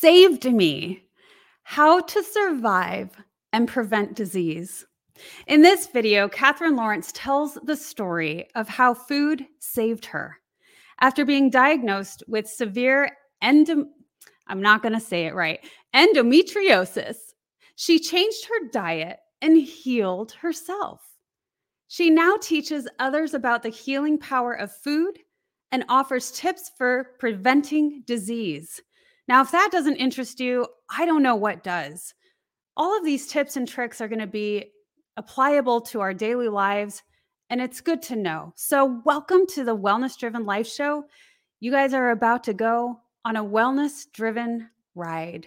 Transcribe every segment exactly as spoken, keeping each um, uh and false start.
saved me, how to survive and prevent disease. In this video, Katherine Lawrence tells the story of how food saved her. After being diagnosed with severe endom- I'm not going to say it right, endometriosis, she changed her diet and healed herself. She now teaches others about the healing power of food and offers tips for preventing disease. Now, if that doesn't interest you, I don't know what does. All of these tips and tricks are going to be applicable to our daily lives, and it's good to know. So welcome to the Wellness-Driven Life Show. You guys are about to go on a wellness-driven ride.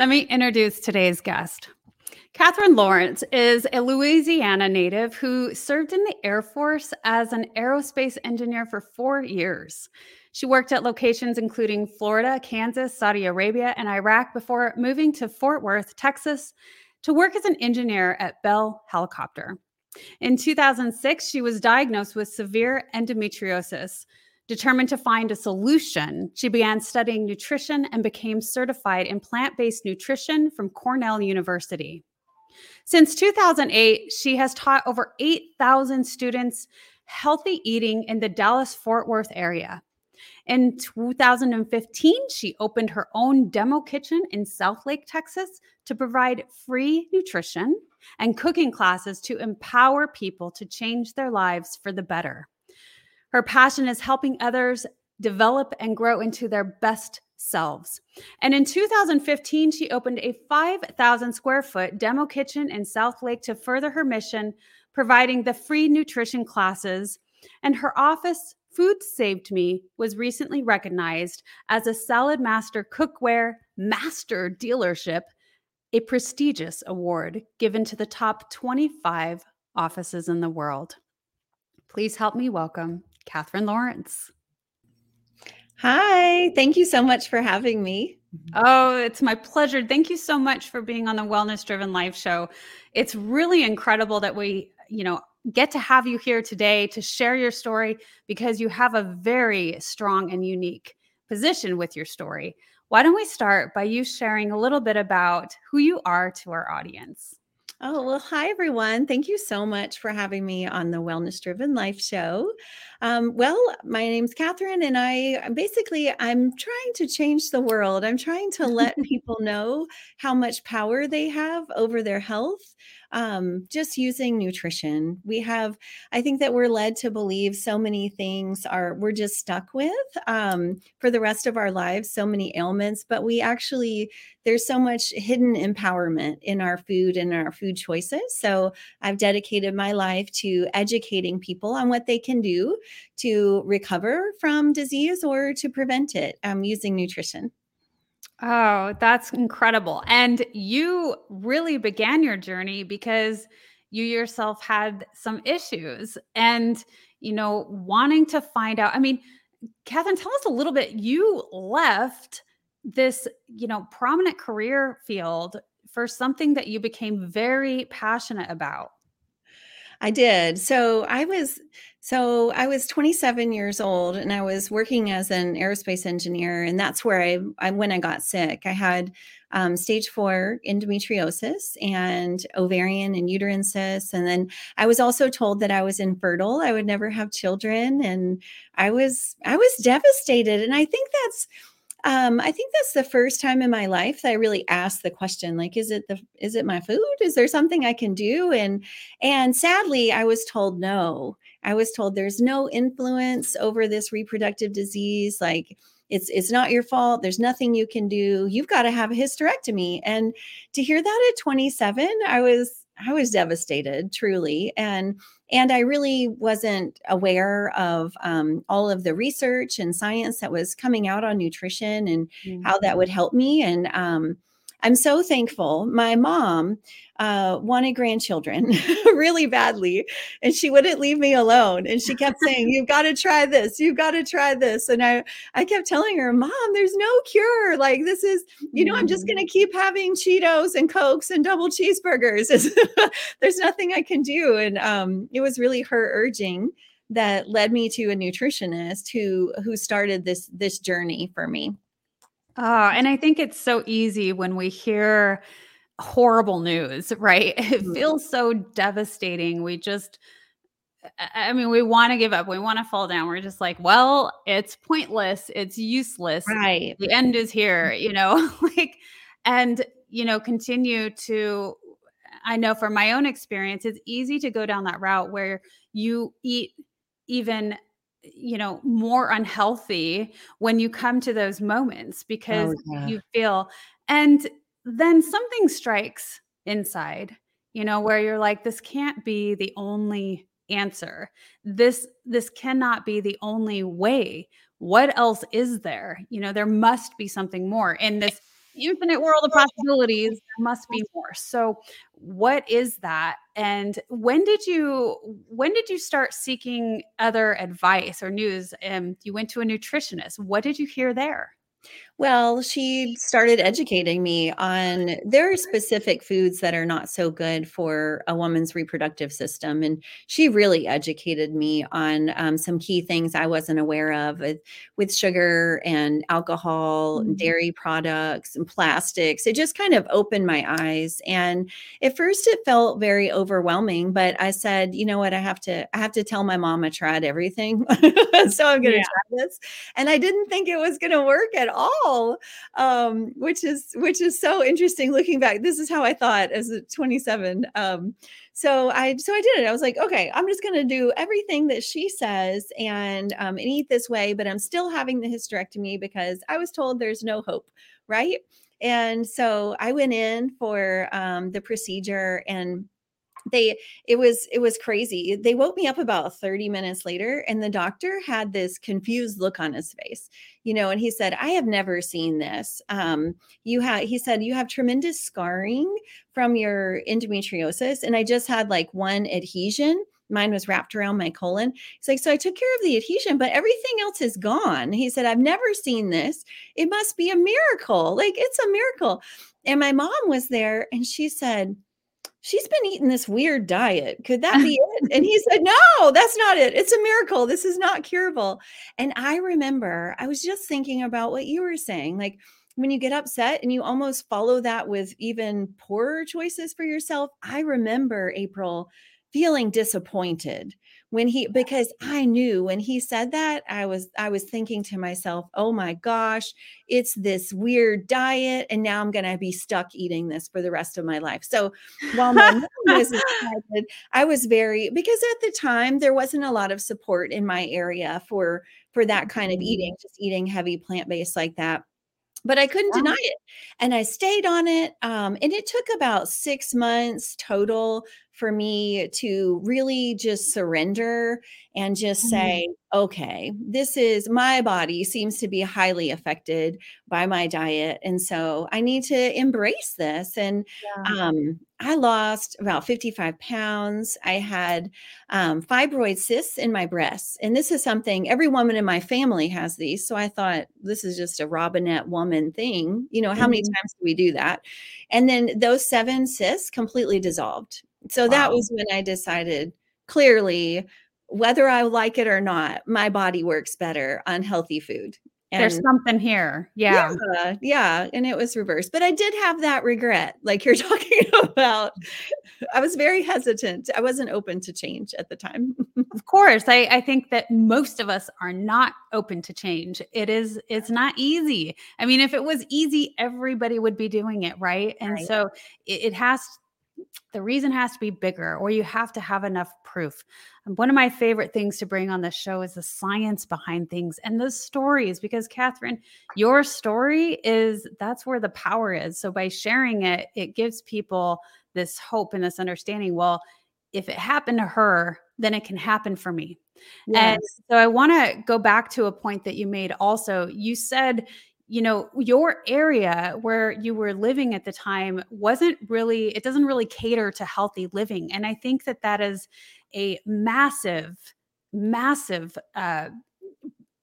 Let me introduce today's guest. Katherine Lawrence is a Louisiana native who served in the Air Force as an aerospace engineer for four years. She worked at locations including Florida, Kansas, Saudi Arabia, and Iraq before moving to Fort Worth, Texas, to work as an engineer at Bell Helicopter. In two thousand six, she was diagnosed with severe endometriosis. Determined to find a solution, she began studying nutrition and became certified in plant-based nutrition from Cornell University. Since two thousand eight, she has taught over eight thousand students healthy eating in the Dallas-Fort Worth area. In two thousand fifteen, she opened her own demo kitchen in Southlake, Texas, to provide free nutrition and cooking classes to empower people to change their lives for the better. Her passion is helping others develop and grow into their best selves. And in two thousand fifteen, she opened a five thousand square foot demo kitchen in Southlake to further her mission, providing the free nutrition classes. And her office, Food Saved Me, was recently recognized as a Salad Master Cookware Master Dealership, a prestigious award given to the top twenty-five offices in the world. Please help me welcome Katherine Lawrence. Hi, thank you so much for having me. Oh, it's my pleasure. Thank you so much for being on the Wellness Driven Life Show. It's really incredible that we, you know, get to have you here today to share your story, because you have a very strong and unique position with your story. Why don't we start by you sharing a little bit about who you are to our audience? Oh, well, hi, everyone. Thank you so much for having me on the Wellness Driven Life Show. Um, well, my name's Katherine, and I basically, I'm trying to change the world. I'm trying to let people know how much power they have over their health. Um, just using nutrition. We have, I think that we're led to believe so many things are, we're just stuck with, um, for the rest of our lives, so many ailments, but we actually, there's so much hidden empowerment in our food and our food choices. So I've dedicated my life to educating people on what they can do to recover from disease or to prevent it, um, using nutrition. Oh, that's incredible. And you really began your journey because you yourself had some issues and, you know, wanting to find out. I mean, Katherine, tell us a little bit. You left this, you know, prominent career field for something that you became very passionate about. I did. So I was So I was twenty-seven years old and I was working as an aerospace engineer. And that's where I, I when I got sick, I had um, stage four endometriosis and ovarian and uterine cysts. And then I was also told that I was infertile. I would never have children. And I was, I was devastated. And I think that's, Um, I think that's the first time in my life that I really asked the question, like, is it the, is it my food? Is there something I can do? And, and sadly I was told, no, I was told there's no influence over this reproductive disease. Like it's, it's not your fault. There's nothing you can do. You've got to have a hysterectomy. And to hear that at twenty-seven, I was, I was devastated, truly. And, and I really wasn't aware of um, all of the research and science that was coming out on nutrition and mm-hmm. how that would help me. And um, I'm so thankful. My mom uh, wanted grandchildren really badly, and she wouldn't leave me alone. And she kept saying, you've got to try this. You've got to try this. And I, I kept telling her, Mom, there's no cure. Like this is, you know, I'm just going to keep having Cheetos and Cokes and double cheeseburgers. There's nothing I can do. And um, it was really her urging that led me to a nutritionist who, who started this, this journey for me. Oh, and I think it's so easy when we hear horrible news, right? It feels so devastating. We just, I mean, we want to give up. We want to fall down. We're just like, well, it's pointless. It's useless. Right. The end is here, you know, like, and, you know, continue to, I know from my own experience, it's easy to go down that route where you eat even you know, more unhealthy when you come to those moments because oh, yeah. you feel, and then something strikes inside, you know, where you're like, this can't be the only answer. This, this cannot be the only way. What else is there? You know, there must be something more in this infinite world of possibilities. There must be more. So what is that? And when did you, when did you start seeking other advice or news? Um, you went to a nutritionist. What did you hear there? Well, she started educating me on there are specific foods that are not so good for a woman's reproductive system. And she really educated me on um, some key things I wasn't aware of with, with sugar and alcohol, and dairy products and plastics. It just kind of opened my eyes. And at first it felt very overwhelming, but I said, you know what, I have to, I have to tell my mom I tried everything. So I'm going to yeah. try this. And I didn't think it was going to work at all, um, which is which is so interesting looking back. This is how I thought as a twenty-seven. Um, so I so I did it. I was like, okay, I'm just gonna do everything that she says and um, and eat this way, but I'm still having the hysterectomy because I was told there's no hope, right? And so I went in for um, the procedure and. They, it was, it was crazy. They woke me up about thirty minutes later and the doctor had this confused look on his face, you know, and he said, I have never seen this. Um, you had, he said, you have tremendous scarring from your endometriosis. And I just had like one adhesion. Mine was wrapped around my colon. He's like, so I took care of the adhesion, but everything else is gone. He said, I've never seen this. It must be a miracle. Like it's a miracle. And my mom was there and she said, she's been eating this weird diet. Could that be it? And he said, no, that's not it. It's a miracle. This is not curable. And I remember I was just thinking about what you were saying. Like when you get upset and you almost follow that with even poorer choices for yourself. I remember April feeling disappointed when he, because I knew when he said that, I was, I was thinking to myself, oh my gosh, it's this weird diet. And now I'm going to be stuck eating this for the rest of my life. So while my mom was excited, I was very, because at the time there wasn't a lot of support in my area for, for that kind of eating, just eating heavy plant-based like that. But I couldn't deny it. And I stayed on it. Um, and it took about six months total for me to really just surrender and just say, okay, this is my body seems to be highly affected by my diet. And so I need to embrace this. And yeah. um, I lost about fifty-five pounds. I had um, fibroid cysts in my breasts. And this is something every woman in my family has these. So I thought this is just a Robinette woman thing. You know, how mm-hmm. many times do we do that? And then those seven cysts completely dissolved. So wow. that was when I decided clearly whether I like it or not, my body works better on healthy food. And there's something here. Yeah. yeah. Yeah. And it was reversed. But I did have that regret, like you're talking about. I was very hesitant. I wasn't open to change at the time. Of course. I, I think that most of us are not open to change. It is, it's not easy. I mean, if it was easy, everybody would be doing it. Right. And right. so it, it has the reason has to be bigger, or you have to have enough proof. And one of my favorite things to bring on this show is the science behind things and those stories, because Katherine, your story is, that's where the power is. So by sharing it, it gives people this hope and this understanding. Well, if it happened to her, then it can happen for me. Yes. And so I want to go back to a point that you made also. You said, you know, your area where you were living at the time wasn't really, it doesn't really cater to healthy living. And I think that that is a massive, massive uh,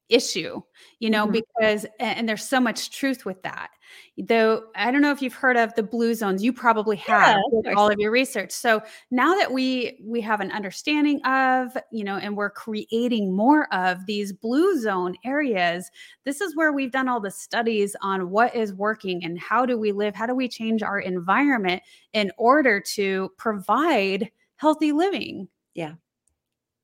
issue, you know, mm-hmm. because, and there's so much truth with that. Though, I don't know if you've heard of the Blue Zones, you probably have, yeah, with all of your research. So now that we, we have an understanding of, you know, and we're creating more of these Blue Zone areas, this is where we've done all the studies on what is working and how do we live, how do we change our environment in order to provide healthy living. Yeah.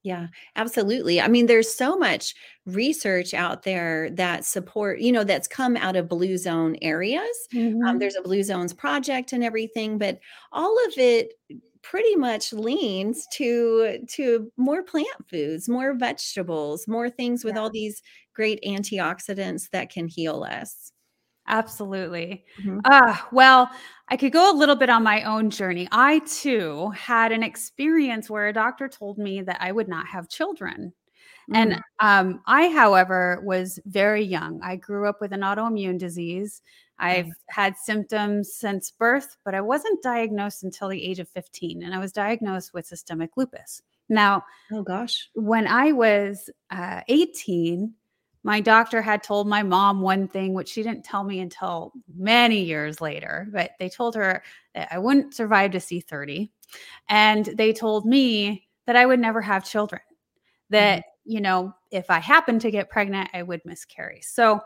Yeah, absolutely. I mean, there's so much research out there that support, you know, that's come out of Blue Zone areas. Mm-hmm. Um, there's a Blue Zones project and everything, but all of it pretty much leans to to more plant foods, more vegetables, more things with yeah. all these great antioxidants that can heal us. Absolutely. Mm-hmm. Uh, well, I could go a little bit on my own journey. I too had an experience where a doctor told me that I would not have children. Mm-hmm. And um, I, however, was very young. I grew up with an autoimmune disease. I've mm-hmm. had symptoms since birth, but I wasn't diagnosed until the age of fifteen. And I was diagnosed with systemic lupus. Now, oh gosh, when I was uh, eighteen, my doctor had told my mom one thing, which she didn't tell me until many years later, but they told her that I wouldn't survive to see thirty. And they told me that I would never have children, that, mm-hmm. you know, if I happened to get pregnant, I would miscarry. So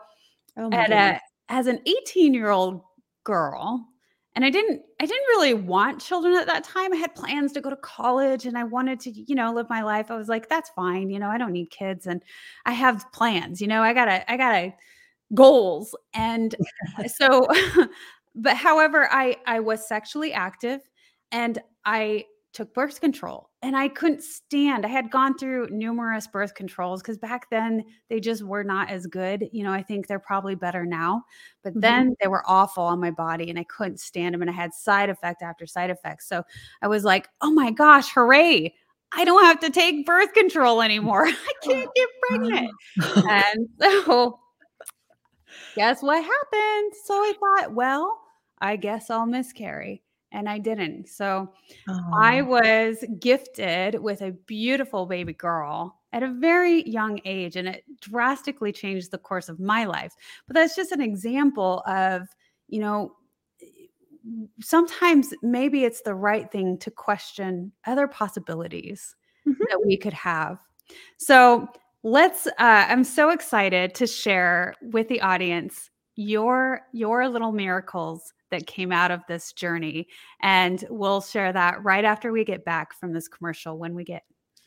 oh at a, as an eighteen year old girl, and I didn't, I didn't really want children at that time. I had plans to go to college and I wanted to, you know, live my life. I was like, that's fine. You know, I don't need kids and I have plans, you know, I gotta, I gotta goals. And so, but however, I, I was sexually active and I took birth control and I couldn't stand, I had gone through numerous birth controls because back then they just were not as good. You know, I think they're probably better now, but mm-hmm. then they were awful on my body and I couldn't stand them. And I had side effect after side effects. So I was like, oh my gosh, hooray. I don't have to take birth control anymore. I can't get pregnant. And so guess what happened? So I thought, well, I guess I'll miscarry. And I didn't. So oh. I was gifted with a beautiful baby girl at a very young age, and it drastically changed the course of my life. But that's just an example of, you know, sometimes maybe it's the right thing to question other possibilities mm-hmm. that we could have. So let's, uh, I'm so excited to share with the audience your, your little miracles that came out of this journey. And we'll share that right after we get back from this commercial when we get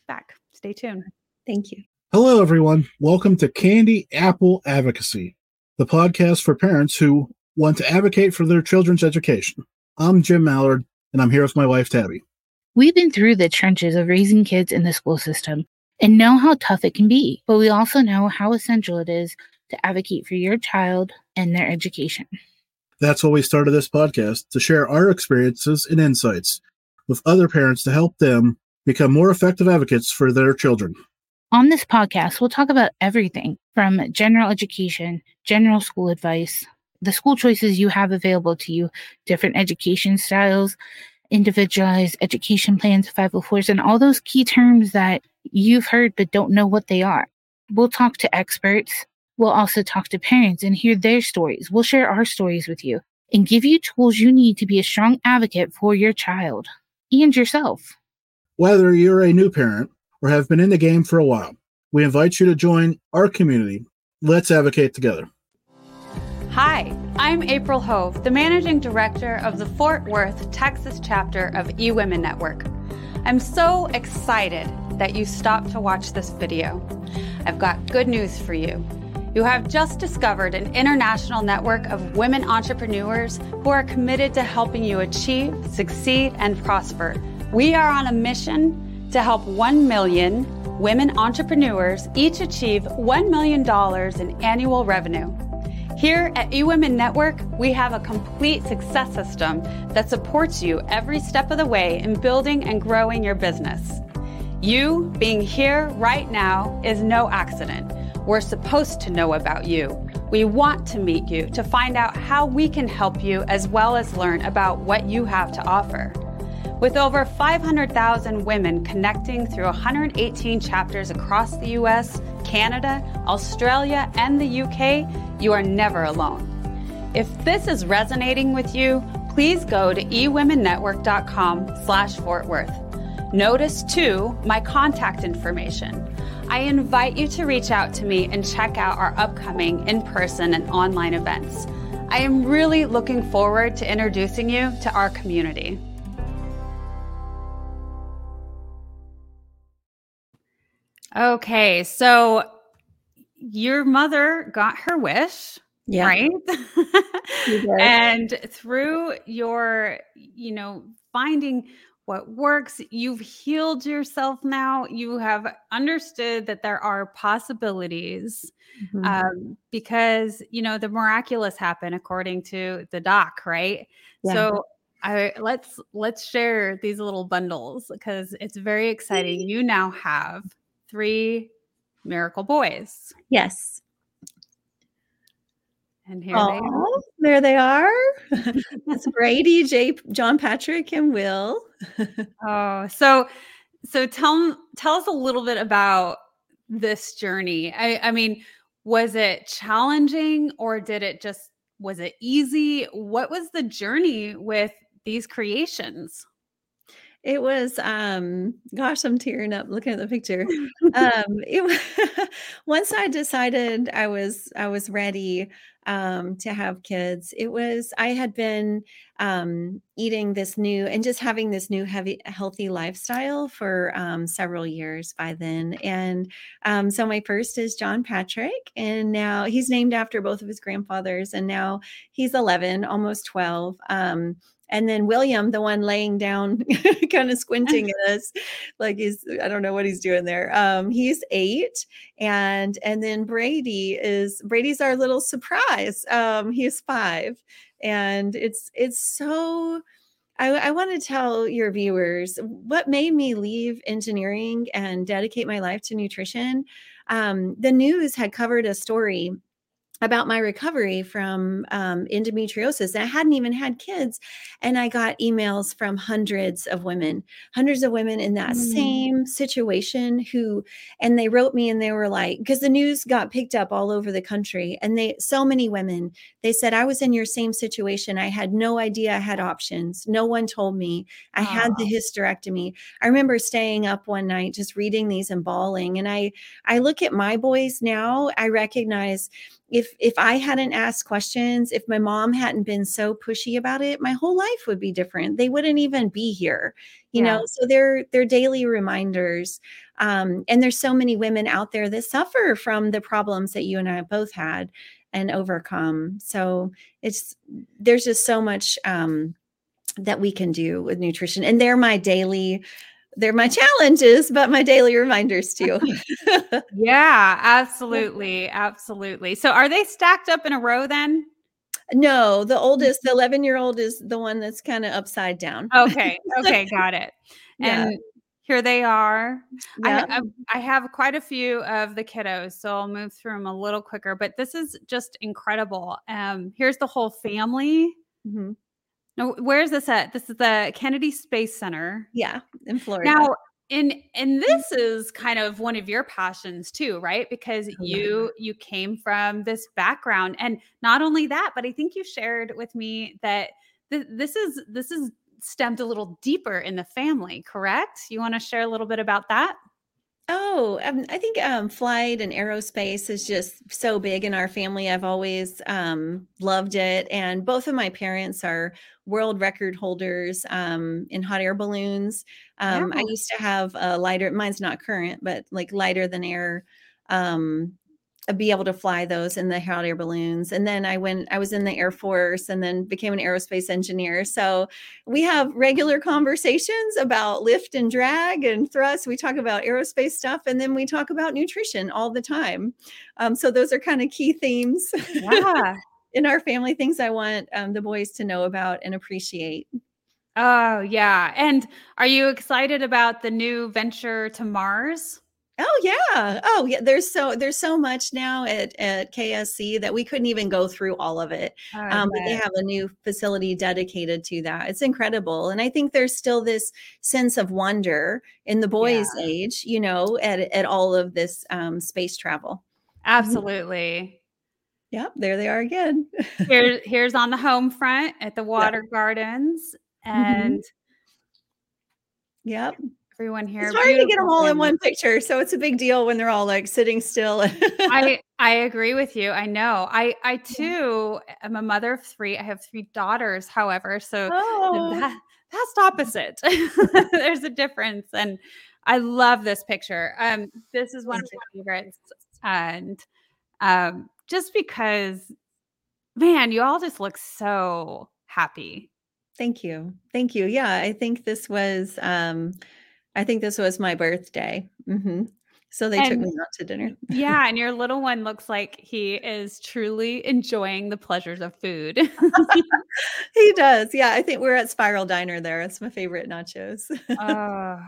back. Stay tuned. Thank you. Hello, everyone. Welcome to Candy Apple Advocacy, the podcast for parents who want to advocate for their children's education. I'm Jim Mallard, and I'm here with my wife, Tabby. We've been through the trenches of raising kids in the school system and know how tough it can be, but we also know how essential it is to advocate for your child and their education. That's why we started this podcast, to share our experiences and insights with other parents to help them become more effective advocates for their children. On this podcast, we'll talk about everything from general education, general school advice, the school choices you have available to you, different education styles, individualized education plans, five oh fours, and all those key terms that you've heard but don't know what they are. We'll talk to experts. We'll also talk to parents and hear their stories. We'll share our stories with you and give you tools you need to be a strong advocate for your child and yourself. Whether you're a new parent or have been in the game for a while. We invite you to join our community. Let's advocate together. Hi, I'm April Hove, the Managing Director of the Fort Worth, Texas chapter of eWomen Network. I'm so excited that you stopped to watch this video. I've got good news for you. You have just discovered an international network of women entrepreneurs who are committed to helping you achieve, succeed, and prosper. We are on a mission to help one million women entrepreneurs each achieve one million dollars in annual revenue. Here at eWomen Network, we have a complete success system that supports you every step of the way in building and growing your business. You being here right now is no accident. We're supposed to know about you. We want to meet you to find out how we can help you as well as learn about what you have to offer. With over five hundred thousand women connecting through one hundred eighteen chapters across the U S, Canada, Australia, and the U K, you are never alone. If this is resonating with you, please go to e women network dot com slash Fort Worth. Notice, too, my contact information. I invite you to reach out to me and check out our upcoming in-person and online events. I am really looking forward to introducing you to our community. Okay, so your mother got her wish, yeah. Right? She did. And through your, you know, finding what works, you've healed yourself now. You have understood that there are possibilities, mm-hmm. um, because, you know, the miraculous happen according to the doc, right? Yeah. So I, let's let's share these little bundles because it's very exciting. You now have three miracle boys. Yes. And here Aww, they are. There they are. That's Brady, Jay, John Patrick, and Will. oh, so so tell tell us a little bit about this journey. I, I mean, was it challenging or did it just was it easy? What was the journey with these creations? It was, um, gosh, I'm tearing up looking at the picture. um, it, once I decided I was, I was ready, um, to have kids, it was, I had been, um, eating this new and just having this new heavy, healthy lifestyle for, um, several years by then. And, um, so my first is John Patrick, and now he's named after both of his grandfathers, and now he's eleven, almost twelve. Um, And then William, the one laying down, kind of squinting at us, like he's, I don't know what he's doing there. Um, he's eight. And, and then Brady is, Brady's our little surprise. Um, he is five. And it's, it's so, I, I want to tell your viewers what made me leave engineering and dedicate my life to nutrition. Um, the news had covered a story about my recovery from um, endometriosis. And I hadn't even had kids. And I got emails from hundreds of women, hundreds of women in that mm. same situation who, and they wrote me and they were like, because the news got picked up all over the country. And they, so many women, they said, I was in your same situation. I had no idea I had options. No one told me. I Aww. Had the hysterectomy. I remember staying up one night, just reading these and bawling. And I, I look at my boys now, I recognize If if I hadn't asked questions, if my mom hadn't been so pushy about it, my whole life would be different. They wouldn't even be here, you yeah. know, so they're, they're daily reminders. Um, and there's so many women out there that suffer from the problems that you and I both had and overcome. So it's, there's just so much um, that we can do with nutrition. And they're my daily They're my challenges, but my daily reminders too. Yeah, absolutely. Absolutely. So are they stacked up in a row then? No, the oldest, the eleven-year-old is the one that's kind of upside down. Okay. Okay. Got it. And yeah. Here they are. Yeah. I, I, I have quite a few of the kiddos, so I'll move through them a little quicker, but this is just incredible. Um, here's the whole family. Mm-hmm. Now, where is this at? This is the Kennedy Space Center. Yeah, in Florida. Now, in and this is kind of one of your passions too, right? Because oh, you yeah. you came from this background, and not only that, but I think you shared with me that th- this is this is stemmed a little deeper in the family, correct? You want to share a little bit about that? Oh, um, I think um, flight and aerospace is just so big in our family. I've always um, loved it. And both of my parents are world record holders um, in hot air balloons. Um, wow. I used to have a lighter, mine's not current, but like lighter than air, um, be able to fly those in the hot air balloons. And then I went, I was in the Air Force and then became an aerospace engineer. So we have regular conversations about lift and drag and thrust. We talk about aerospace stuff. And then we talk about nutrition all the time. Um, so those are kind of key themes yeah. in our family, things I want um, the boys to know about and appreciate. Oh yeah. And are you excited about the new venture to Mars? Oh yeah. Oh yeah. There's so, there's so much now at, at K S C that we couldn't even go through all of it. Oh, um, but they have a new facility dedicated to that. It's incredible. And I think there's still this sense of wonder in the boys' yeah. age, you know, at, at all of this um, space travel. Absolutely. Mm-hmm. Yep. There they are again. Here, here's on the home front at the Water yep. Gardens and mm-hmm. Yep. Everyone here. It's hard to get them all in one picture. So it's a big deal when they're all like sitting still. I, I agree with you. I know. I, I too am a mother of three. I have three daughters, however. So oh. that, that's opposite. There's a difference. And I love this picture. Um, this is one of my favorites. And um, just because, man, you all just look so happy. Thank you. Thank you. Yeah. I think this was, um, I think this was my birthday. Mm-hmm. So they and, took me out to dinner. Yeah. And your little one looks like he is truly enjoying the pleasures of food. He does. Yeah. I think we're at Spiral Diner there. It's my favorite nachos. uh,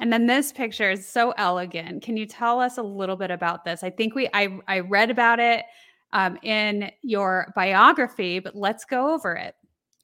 and then this picture is so elegant. Can you tell us a little bit about this? I think we, I, I read about it um, in your biography, but let's go over it.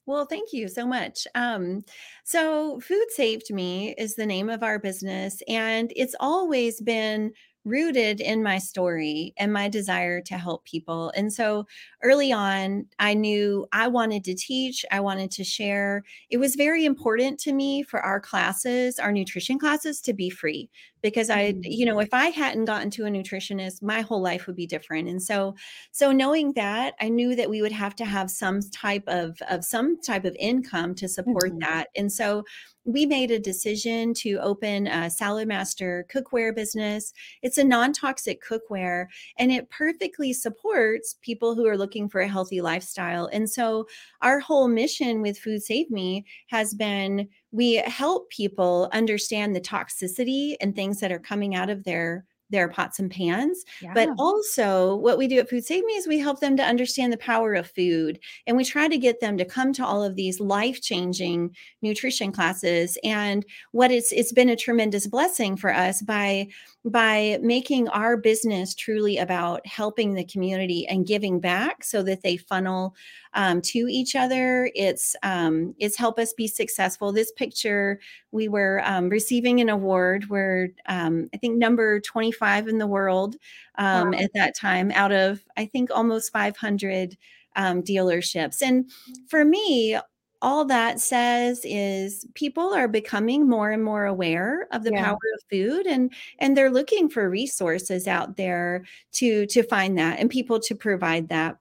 Well, thank you so much. Um, so Food Saved Me is the name of our business, and it's always been rooted in my story and my desire to help people. And so early on, I knew I wanted to teach, I wanted to share. It was very important to me for our classes, our nutrition classes, to be free. Because I, you know, if I hadn't gotten to a nutritionist, my whole life would be different. And so, so knowing that, I knew that we would have to have some type of, of some type of income to support mm-hmm. that. And so we made a decision to open a Salad Master cookware business. It's a non-toxic cookware, and it perfectly supports people who are looking for a healthy lifestyle. And so our whole mission with Food Save Me has been, we help people understand the toxicity and things that are coming out of their their pots and pans. Yeah. But also what we do at Food Save Me is we help them to understand the power of food. And we try to get them to come to all of these life-changing nutrition classes. And what it's, it's been a tremendous blessing for us by, by making our business truly about helping the community and giving back so that they funnel um, to each other. It's, um, it's help us be successful. This picture, we were um, receiving an award. We're, um, I think, number twenty-five in the world um, wow. at that time, out of, I think, almost five hundred um, dealerships. And for me, all that says is people are becoming more and more aware of the yeah. power of food, and and they're looking for resources out there to to find that and people to provide that.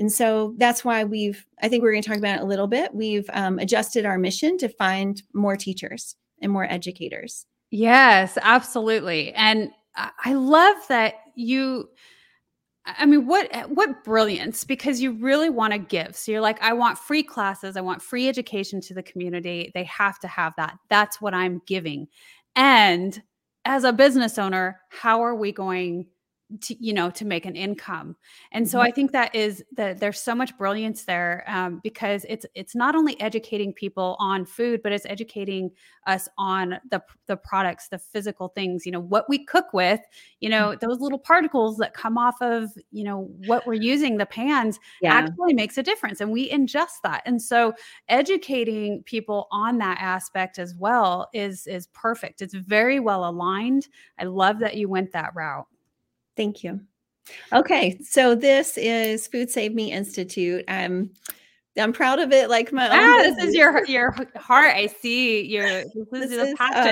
And so that's why we've, I think we're going to talk about it a little bit. We've um, adjusted our mission to find more teachers and more educators. Yes, absolutely. And I love that you, I mean, what, what brilliance, because you really want to give. So you're like, I want free classes. I want free education to the community. They have to have that. That's what I'm giving. And as a business owner, how are we going to, you know, to make an income? And so mm-hmm. I think that is that there's so much brilliance there um, because it's, it's not only educating people on food, but it's educating us on the, the products, the physical things, you know, what we cook with, you know, mm-hmm. those little particles that come off of, you know, what we're using, the pans yeah. actually makes a difference, and we ingest that. And so educating people on that aspect as well is, is perfect. It's very well aligned. I love that you went that route. Thank you. Okay. So this is Food Save Me Institute. I'm, I'm proud of it. Like my own. Ah, this is your, your heart. I see your, this, this is, is passion.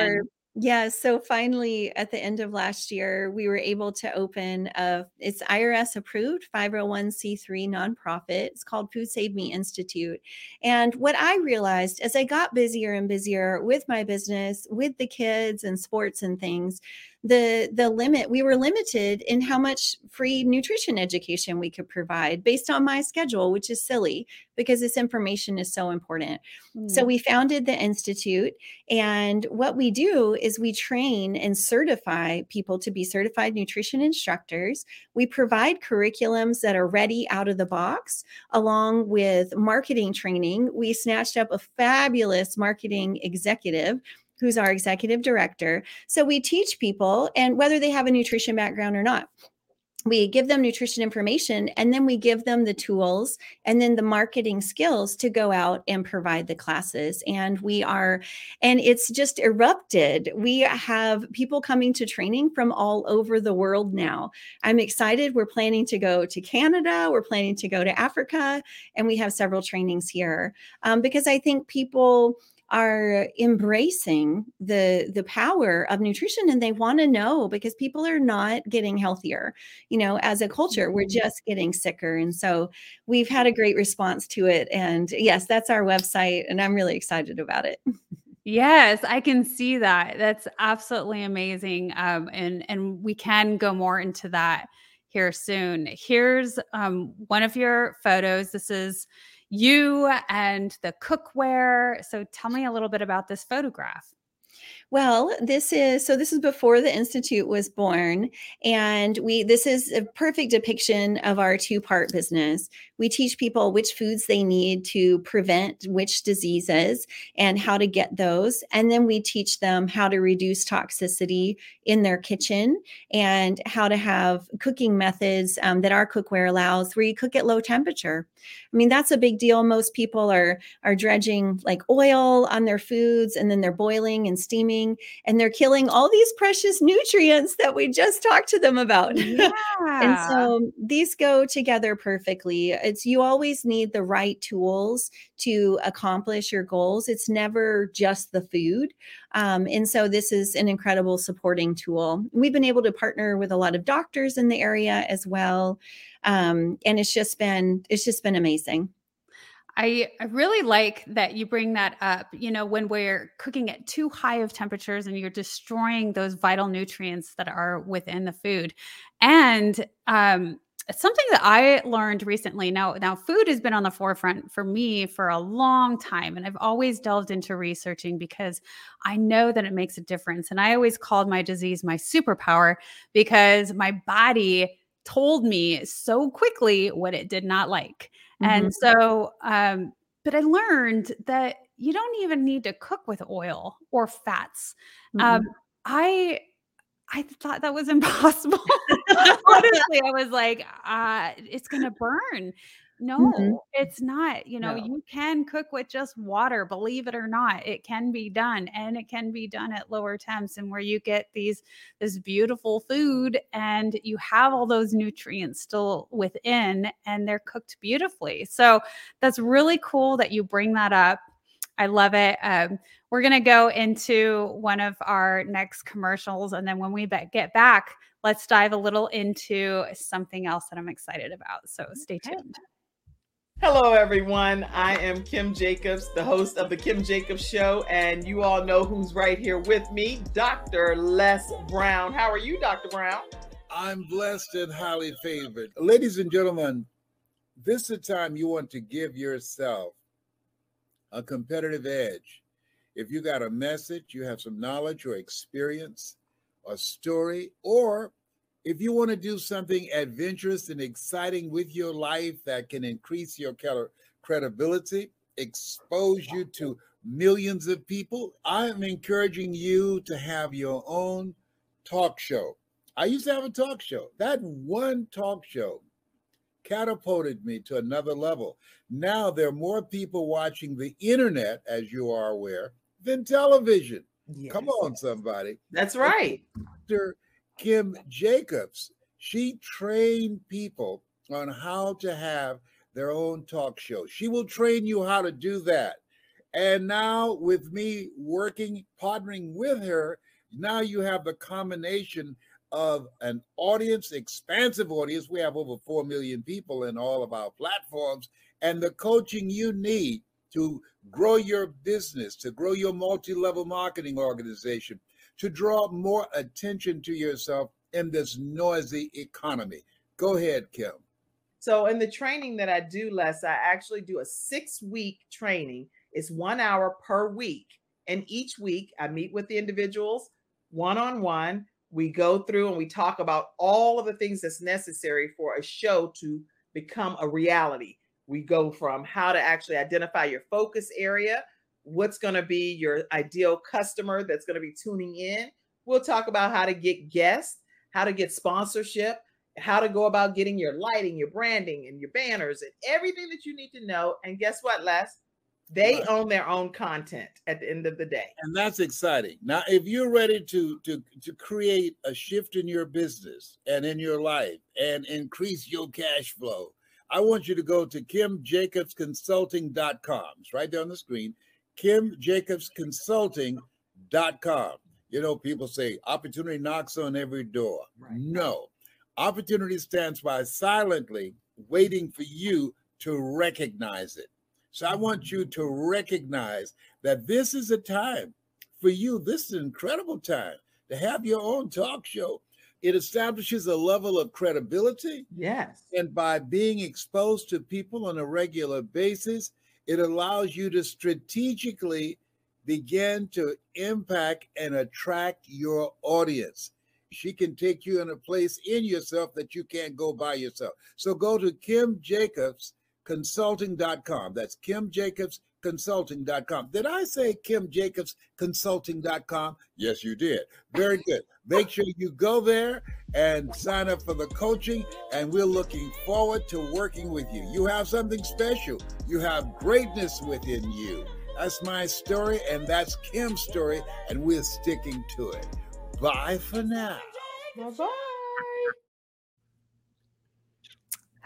Our Yeah. So finally, at the end of last year, we were able to open a, it's I R S approved five oh one c three nonprofit. It's called Food Saved Me Institute. And what I realized as I got busier and busier with my business, with the kids and sports and things, the the limit, we were limited in how much free nutrition education we could provide based on my schedule, which is silly because this information is so important. Mm. So we founded the Institute, and what we do is we train and certify people to be certified nutrition instructors. We provide curriculums that are ready out of the box, along with marketing training. We snatched up a fabulous marketing executive who's our executive director. So we teach people, and whether they have a nutrition background or not, we give them nutrition information, and then we give them the tools and then the marketing skills to go out and provide the classes. And we are, and it's just erupted. We have people coming to training from all over the world now. I'm excited. We're planning to go to Canada. We're planning to go to Africa. And we have several trainings here um, because I think people are embracing the the power of nutrition, and they want to know, because people are not getting healthier. You know, as a culture, we're just getting sicker. And so we've had a great response to it. And yes, that's our website, and I'm really excited about it. Yes, I can see that. That's absolutely amazing. Um, and, and we can go more into that here soon. Here's um, one of your photos. This is you and the cookware. So tell me a little bit about this photograph. Well, this is, so this is before the Institute was born, and we, this is a perfect depiction of our two-part business. We teach people which foods they need to prevent which diseases and how to get those. And then we teach them how to reduce toxicity in their kitchen and how to have cooking methods um, that our cookware allows, where you cook at low temperature. I mean, that's a big deal. Most people are, are dredging like oil on their foods, and then they're boiling and steaming, and they're killing all these precious nutrients that we just talked to them about. Yeah. And so these go together perfectly. It's, you always need the right tools to accomplish your goals. It's never just the food. Um, and so this is an incredible supporting tool. We've been able to partner with a lot of doctors in the area as well. Um, and it's just been, it's just been amazing. I, I really like that you bring that up. You know, when we're cooking at too high of temperatures and you're destroying those vital nutrients that are within the food. And um, something that I learned recently, now, now food has been on the forefront for me for a long time, and I've always delved into researching because I know that it makes a difference. And I always called my disease my superpower, because my body told me so quickly what it did not like. And mm-hmm. so, um, but I learned that you don't even need to cook with oil or fats. Mm-hmm. Um, I, I thought that was impossible. Honestly, I was like, uh, it's going to burn. No, mm-hmm. it's not. You know, no. You can cook with just water, believe it or not. It can be done, and it can be done at lower temps, and where you get these, this beautiful food, and you have all those nutrients still within, and they're cooked beautifully. So that's really cool that you bring that up. I love it. Um, we're going to go into one of our next commercials, and then when we be- get back, let's dive a little into something else that I'm excited about. So stay okay. tuned. Hello, everyone. I am Kim Jacobs, the host of The Kim Jacobs Show, and you all know who's right here with me, Doctor Les Brown. How are you, Doctor Brown? I'm blessed and highly favored. Ladies and gentlemen, this is the time you want to give yourself a competitive edge. If you got a message, you have some knowledge or experience, a story, or if you want to do something adventurous and exciting with your life that can increase your credibility, expose you to millions of people, I am encouraging you to have your own talk show. I used to have a talk show. That one talk show catapulted me to another level. Now there are more people watching the internet, as you are aware, than television. Yes. Come on, somebody. That's right. Doctor Kim Jacobs, she trained people on how to have their own talk show. She will train you how to do that. And now with me working, partnering with her, Now you have the combination of an audience, expansive audience. We have over four million people in all of our platforms, and the coaching you need to grow your business, to grow your multi-level marketing organization, to draw more attention to yourself in this noisy economy. Go ahead, Kim. So in the training that I do, Les, I actually do a six-week training. It's one hour per week. And each week I meet with the individuals one-on-one. We go through and we talk about all of the things that's necessary for a show to become a reality. We go from how to actually identify your focus area, what's going to be your ideal customer that's going to be tuning in. We'll talk about how to get guests, how to get sponsorship, how to go about getting your lighting, your branding, and your banners, and everything that you need to know. And guess what, Les? They right. own their own content at the end of the day. And that's exciting. Now, if you're ready to, to, to create a shift in your business and in your life and increase your cash flow, I want you to go to kim jacobs consulting dot com. It's right there on the screen, kim jacobs consulting dot com. You know, people say opportunity knocks on every door. Right. No. Opportunity stands by silently waiting for you to recognize it. So I want you to recognize that this is a time for you. This is an incredible time to have your own talk show. It establishes a level of credibility. Yes. And by being exposed to people on a regular basis, it allows you to strategically begin to impact and attract your audience. She can take you in a place in yourself that you can't go by yourself. So go to kim jacobs consulting dot com. That's kim jacobs consulting dot com. Did I say kim jacobs consulting dot com? Yes, you did. Very good. Make sure you go there and sign up for the coaching, and we're looking forward to working with you. You have something special. You have greatness within you. That's my story, and that's Kim's story, and we're sticking to it. Bye for now. Bye-bye.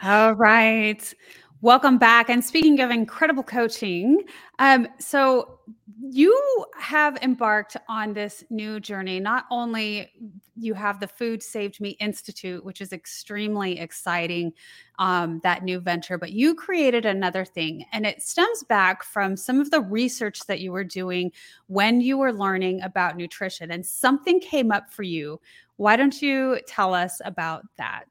All right. Welcome back. And speaking of incredible coaching, um, so you have embarked on this new journey. Not only you have the Food Saved Me Institute, which is extremely exciting, um, that new venture, but you created another thing. And it stems back from some of the research that you were doing when you were learning about nutrition. And something came up for you. Why don't you tell us about that?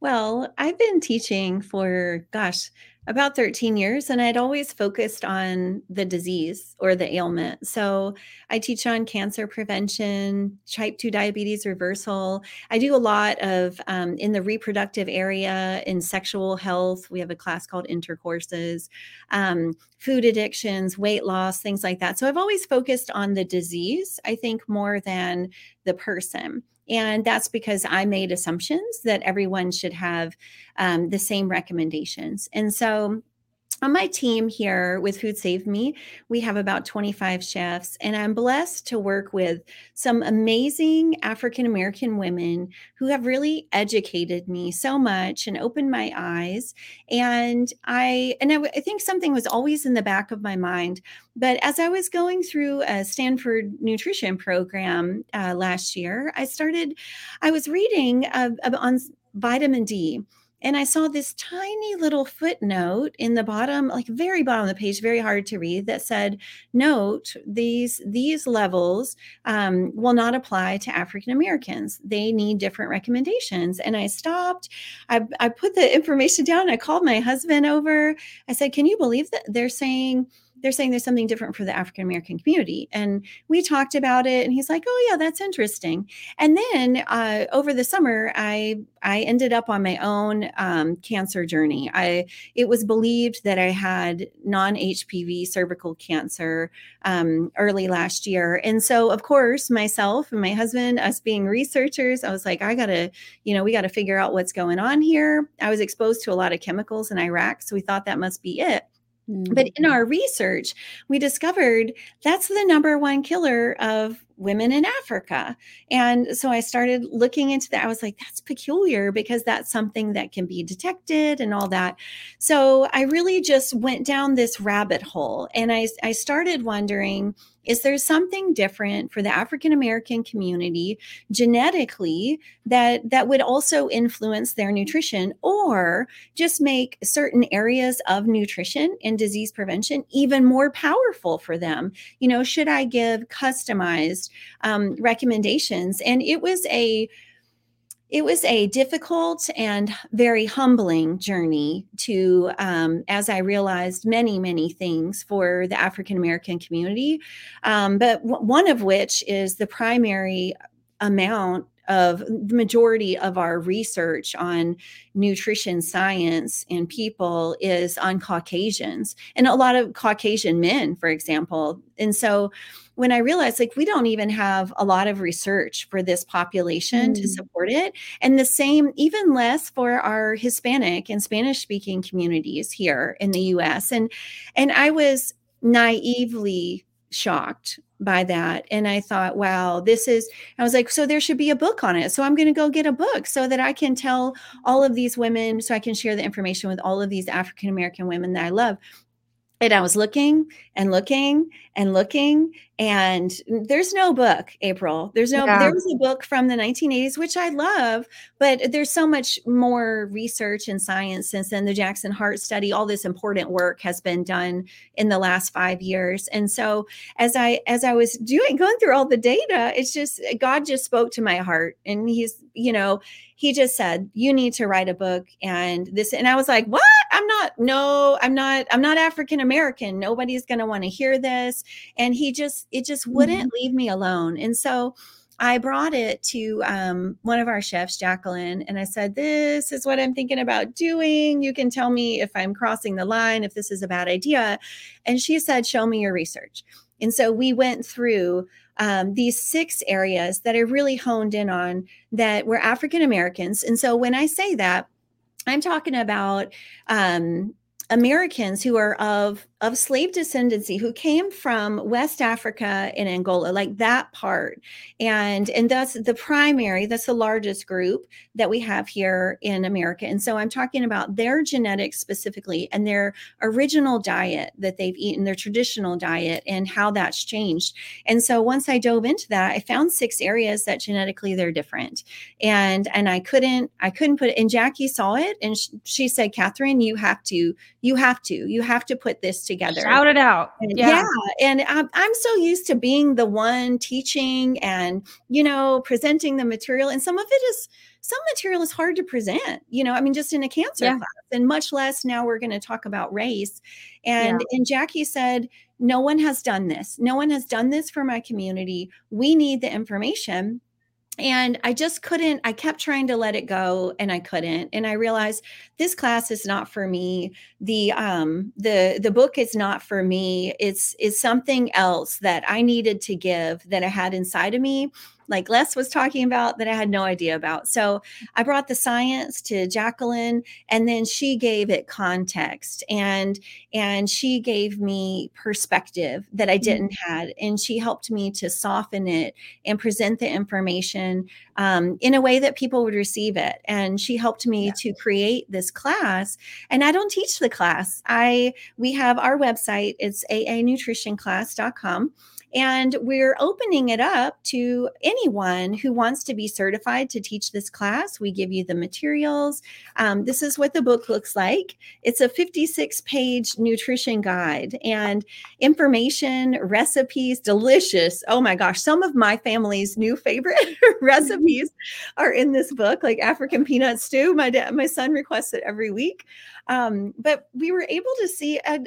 Well, I've been teaching for, gosh, about thirteen years, and I'd always focused on the disease or the ailment. So I teach on cancer prevention, type two diabetes reversal. I do a lot of um, in the reproductive area, in sexual health. We have a class called Intercourses, um, food addictions, weight loss, things like that. So I've always focused on the disease, I think, more than the person. And that's because I made assumptions that everyone should have um, the same recommendations. And so on my team here with Food Save Me, we have about twenty-five chefs, and I'm blessed to work with some amazing African-American women who have really educated me so much and opened my eyes. And I and I, I think something was always in the back of my mind. But as I was going through a Stanford nutrition program uh, last year, I started, I was reading uh, on vitamin D. And I saw this tiny little footnote in the bottom, like very bottom of the page, very hard to read, that said, note, these, these levels um, will not apply to African Americans. They need different recommendations. And I stopped. I, I put the information down. I called my husband over. I said, can you believe that they're saying... they're saying there's something different for the African American community? And we talked about it, and he's like, oh yeah, that's interesting. And then uh, over the summer, I I ended up on my own um, cancer journey. I it was believed that I had non H P V cervical cancer um, early last year. And so of course, myself and my husband, us being researchers, I was like, I gotta, you know, we gotta figure out what's going on here. I was exposed to a lot of chemicals in Iraq, so we thought that must be it. But in our research, we discovered that's the number one killer of women in Africa. And so I started looking into that. I was like, that's peculiar because that's something that can be detected and all that. So I really just went down this rabbit hole, and I, I started wondering, is there something different for the African-American community genetically that, that would also influence their nutrition or just make certain areas of nutrition and disease prevention even more powerful for them? You know, should I give customized um, recommendations? And it was a It was a difficult and very humbling journey to, um, as I realized many, many things for the African-American community, um, but w- one of which is the primary amount of the majority of our research on nutrition science and people is on Caucasians and a lot of Caucasian men, for example. And so when I realized, like, we don't even have a lot of research for this population mm. to support it. And the same, even less for our Hispanic and Spanish speaking communities here in the U S. And, and I was naively shocked by that. And I thought, wow, this is, I was like, so there should be a book on it. So I'm going to go get a book so that I can tell all of these women, so I can share the information with all of these African-American women that I love. And I was looking and looking and looking, and there's no book, April. There's no, yeah. There was a book from the nineteen eighties, which I love, but there's so much more research and science since then. The Jackson Heart Study, all this important work has been done in the last five years. And so as I, as I was doing, going through all the data, it's just, God just spoke to my heart, and he's, you know, he just said, you need to write a book and this. And I was like, what? I'm not, no, I'm not, I'm not African-American. Nobody's going to want to hear this. And he just, it just wouldn't leave me alone. And so I brought it to um, one of our chefs, Jacqueline, and I said, this is what I'm thinking about doing. You can tell me if I'm crossing the line, if this is a bad idea. And she said, show me your research. And so we went through um, these six areas that I really honed in on that were African-Americans. And so when I say that, I'm talking about um, Americans who are of, of slave descendancy, who came from West Africa and Angola, like that part. And, and that's the primary, that's the largest group that we have here in America. And so I'm talking about their genetics specifically and their original diet that they've eaten, their traditional diet, and how that's changed. And so once I dove into that, I found six areas that genetically they're different. And, and I couldn't, I couldn't put it, and Jackie saw it, and she, she said, Katherine, you have to, you have to, you have to put this together. Shout it out. Yeah. yeah. And I'm, I'm so used to being the one teaching and, you know, presenting the material. And some of it is, some material is hard to present, you know, I mean, just in a cancer yeah. class, and much less now we're going to talk about race. And, yeah. and Jackie said, no one has done this. No one has done this for my community. We need the information. And I just couldn't, I kept trying to let it go and I couldn't. And I realized this class is not for me. The, um, the, the book is not for me. It's, it's something else that I needed to give that I had inside of me, like Les was talking about, that I had no idea about. So I brought the science to Jacqueline, and then she gave it context, and, and she gave me perspective that I didn't mm-hmm. had. And she helped me to soften it and present the information um, in a way that people would receive it. And she helped me yeah. to create this class, and I don't teach the class. I, we have our website. It's a a nutrition class dot com. And we're opening it up to anyone who wants to be certified to teach this class. We give you the materials. Um, this is what the book looks like. It's a fifty-six page nutrition guide and information, recipes, delicious. Oh my gosh, some of my family's new favorite recipes are in this book, like African peanut stew. My dad, my son requests it every week. Um, but we were able to see a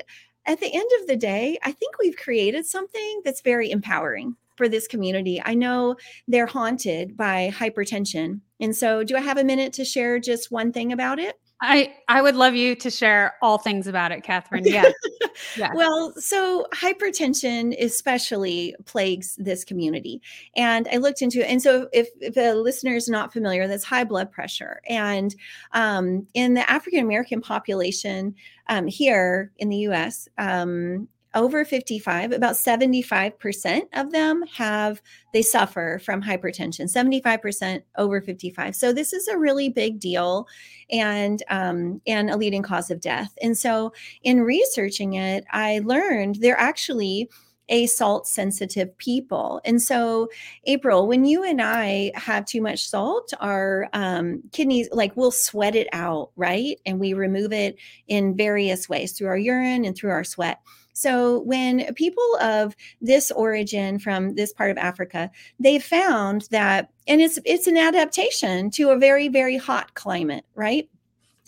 At the end of the day, I think we've created something that's very empowering for this community. I know they're haunted by hypertension. And so do I have a minute to share just one thing about it? I, I would love you to share all things about it, Katherine. Yes. yes. Well, so hypertension especially plagues this community. And I looked into it. And so if, if a listener is not familiar, that's high blood pressure. And um, in the African-American population um, here in the U S, um, over fifty-five, about seventy-five percent of them have, they suffer from hypertension, seventy-five percent over fifty-five. So this is a really big deal and, um, and a leading cause of death. And so in researching it, I learned they're actually a salt sensitive people. And so April, when you and I have too much salt, our um, kidneys, like we'll sweat it out, right? And we remove it in various ways through our urine and through our sweat. So when people of this origin from this part of Africa, they found that, and it's it's an adaptation to a very, very hot climate, right?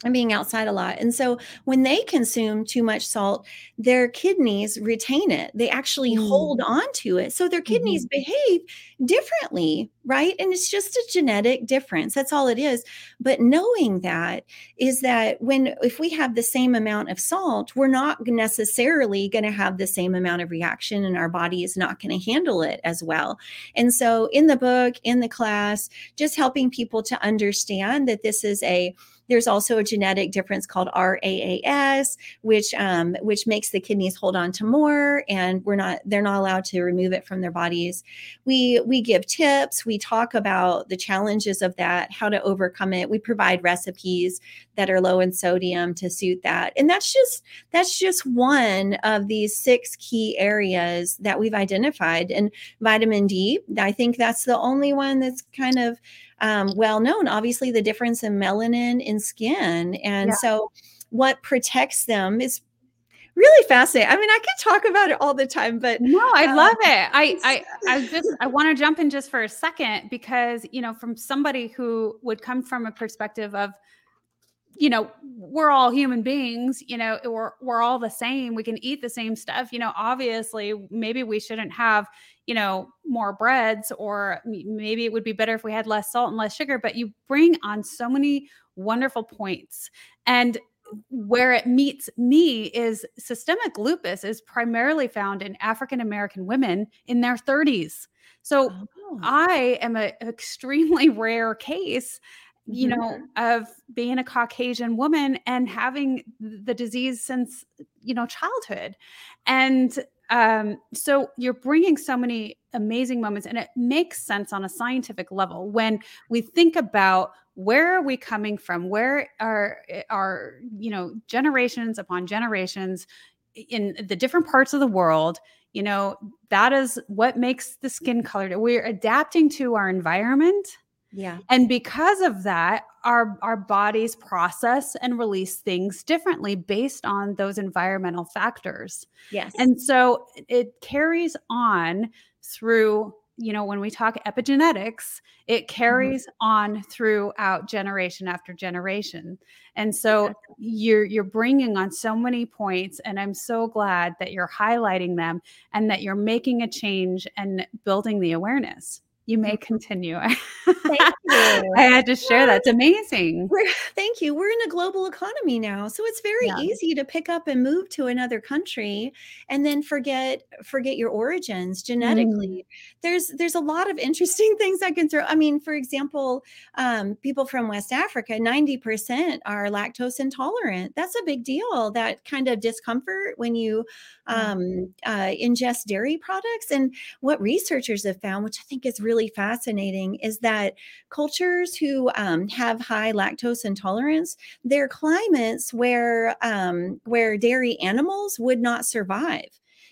And being outside a lot. And so when they consume too much salt, their kidneys retain it. They actually mm. hold on to it. So their kidneys mm-hmm. behave differently, right? And it's just a genetic difference. That's all it is. But knowing that is that when, if we have the same amount of salt, we're not necessarily going to have the same amount of reaction and our body is not going to handle it as well. And so in the book, in the class, just helping people to understand that this is a, there's also a genetic difference called R A A S, which um, which makes the kidneys hold on to more, and we're not they're not allowed to remove it from their bodies. We we give tips, we talk about the challenges of that, how to overcome it. We provide recipes that are low in sodium to suit that, and that's just that's just one of these six key areas that we've identified. And vitamin D, I think that's the only one that's kind of Um, well known, obviously the difference in melanin in skin. And yeah. so what protects them is really fascinating. I mean, I could talk about it all the time, but no, I um, love it. I, I, I just, I want to jump in just for a second because, you know, from somebody who would come from a perspective of, you know, we're all human beings, you know, we're, we're all the same. We can eat the same stuff. You know, obviously maybe we shouldn't have, you know, more breads, or maybe it would be better if we had less salt and less sugar, but you bring on so many wonderful points. And where it meets me is systemic lupus is primarily found in African-American women in their thirties. So oh. I am an extremely rare case, you know, of being a Caucasian woman and having the disease since, you know, childhood. And um, so you're bringing so many amazing moments, and it makes sense on a scientific level when we think about where are we coming from, where are our, you know, generations upon generations in the different parts of the world. You know, that is what makes the skin color. We're adapting to our environment. Yeah. And because of that, our, our bodies process and release things differently based on those environmental factors. Yes. And so it carries on through, you know, when we talk epigenetics, it carries mm-hmm. on throughout generation after generation. And so yeah. you're, you're bringing on so many points, and I'm so glad that you're highlighting them and that you're making a change and building the awareness. You may continue. Thank you. I had to share. Yeah. That's amazing. We're, thank you. We're in a global economy now. So it's very yeah. easy to pick up and move to another country and then forget, forget your origins genetically. Mm. There's, there's a lot of interesting things I can throw. I mean, for example, um, people from West Africa, ninety percent are lactose intolerant. That's a big deal. That kind of discomfort when you um, uh, ingest dairy products. And what researchers have found, which I think is really really fascinating, is that cultures who um, have high lactose intolerance, they're climates where um, where dairy animals would not survive.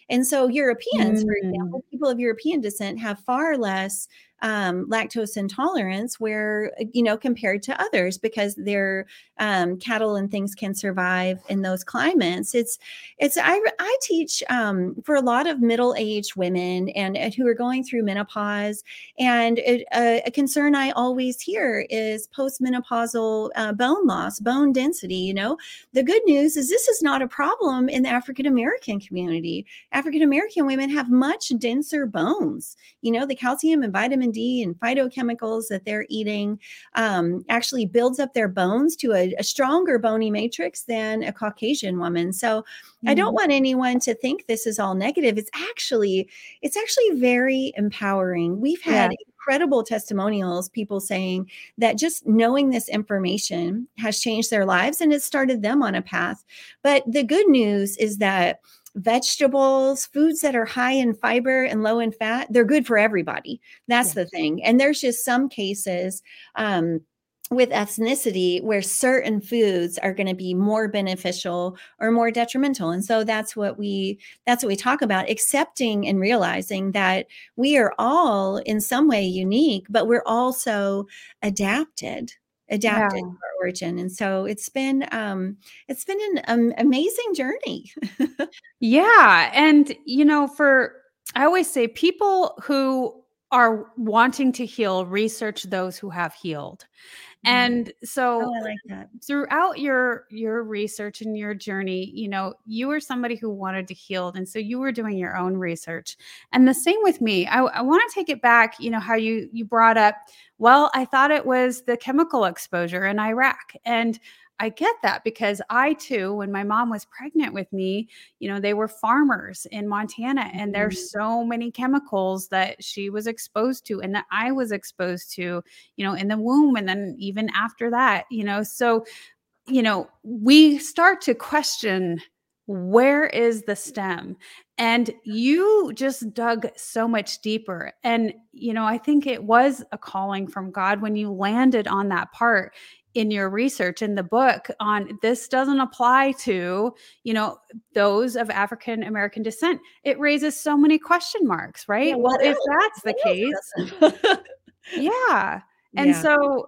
And so Europeans, mm. for example, people of European descent have far less um, lactose intolerance where, you know, compared to others, because their um, cattle and things can survive in those climates. It's, it's, I, I teach um, for a lot of middle-aged women and, and who are going through menopause. And it, a, a concern I always hear is postmenopausal uh, bone loss, bone density. You know, the good news is this is not a problem in the African-American community. African-American women have much denser bones. You know, the calcium and vitamin D and phytochemicals that they're eating um, actually builds up their bones to a, a stronger bony matrix than a Caucasian woman. So mm. I don't want anyone to think this is all negative. It's actually, it's actually very empowering. We've had yeah. incredible testimonials, people saying that just knowing this information has changed their lives and it started them on a path. But the good news is that vegetables, foods that are high in fiber and low in fat, they're good for everybody. That's yeah. the thing. And there's just some cases um, with ethnicity where certain foods are going to be more beneficial or more detrimental. And so that's what we, that's what we talk about, accepting and realizing that we are all in some way unique, but we're also adapted. adapted wow. to our origin. And so it's been, um, it's been an um, amazing journey. Yeah. And, you know, for, I always say people who are wanting to heal, research those who have healed. Mm. And so oh, I like that. Throughout your, your research and your journey, you know, you were somebody who wanted to heal. And so you were doing your own research. And the same with me, I, I want to take it back, you know, how you, you brought up, well, I thought it was the chemical exposure in Iraq. And I get that because I too, when my mom was pregnant with me, you know, they were farmers in Montana and there's so many chemicals that she was exposed to and that I was exposed to, you know, in the womb. And then even after that, you know, so, you know, we start to question where is the stem? And you just dug so much deeper. And, you know, I think it was a calling from God when you landed on that part in your research in the book on this doesn't apply to, you know, those of African American descent. It raises so many question marks, right? Yeah, well, if that's the case. yeah. And yeah. so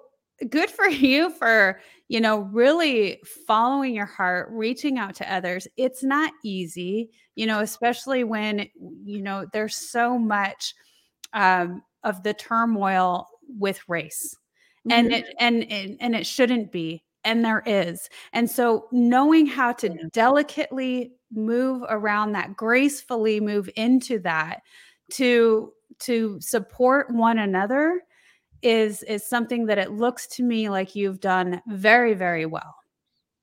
good for you for, you know, really following your heart, reaching out to others. It's not easy, you know, especially when, you know, there's so much um, of the turmoil with race. And mm-hmm. it, and, and, and it shouldn't be, and there is. And so knowing how to yeah. delicately move around that, gracefully move into that to, to support one another is, is something that it looks to me like you've done very, very well.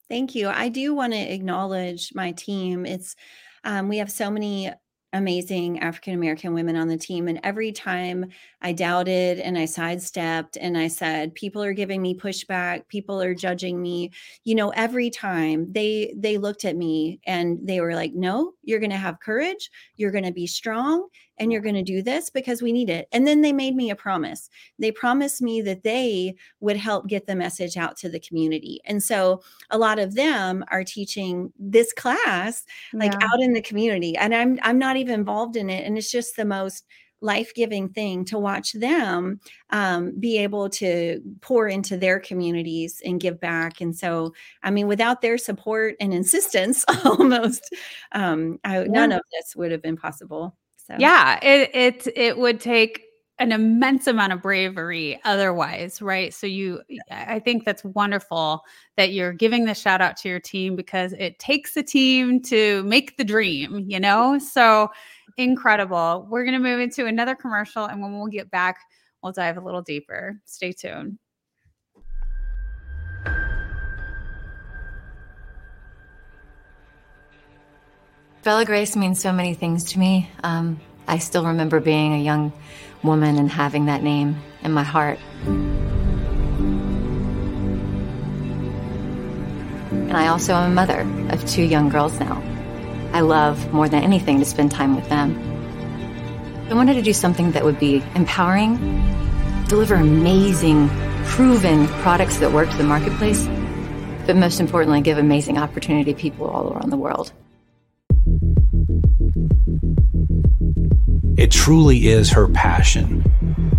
Thank you. I do want to acknowledge my team. It's, um, we have so many amazing African-American women on the team. And every time I doubted and I sidestepped and I said, people are giving me pushback, people are judging me, you know, every time they, they looked at me and they were like, no, you're going to have courage. You're going to be strong and you're going to do this because we need it. And then they made me a promise. They promised me that they would help get the message out to the community. And so a lot of them are teaching this class, like yeah. out in the community, and I'm, I'm not even involved in it. And it's just the most life-giving thing to watch them um, be able to pour into their communities and give back. And so, I mean, without their support and insistence almost, um, I, yeah. none of this would have been possible. So. Yeah, it, it it would take an immense amount of bravery otherwise, right? So you, I think that's wonderful that you're giving the shout out to your team because it takes a team to make the dream, you know? So incredible. We're going to move into another commercial and when we'll get back, we'll dive a little deeper. Stay tuned. Bella Grace means so many things to me. Um, I still remember being a young woman and having that name in my heart. And I also am a mother of two young girls now. I love more than anything to spend time with them. I wanted to do something that would be empowering, deliver amazing, proven products that work to the marketplace, but most importantly, give amazing opportunity to people all around the world. It truly is her passion.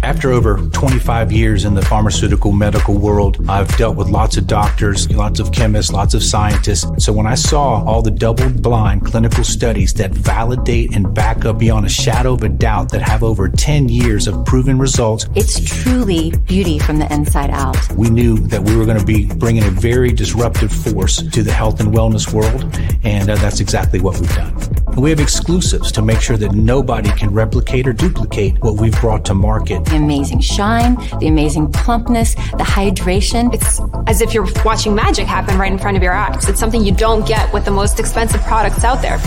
After over twenty-five years in the pharmaceutical medical world, I've dealt with lots of doctors, lots of chemists, lots of scientists. So when I saw all the double-blind clinical studies that validate and back up beyond a shadow of a doubt that have over ten years of proven results. It's truly beauty from the inside out. We knew that we were going to be bringing a very disruptive force to the health and wellness world, and uh, that's exactly what we've done. And we have exclusives to make sure that nobody can replicate or duplicate what we've brought to market. The amazing shine, the amazing plumpness, the hydration. It's as if you're watching magic happen right in front of your eyes. It's something you don't get with the most expensive products out there.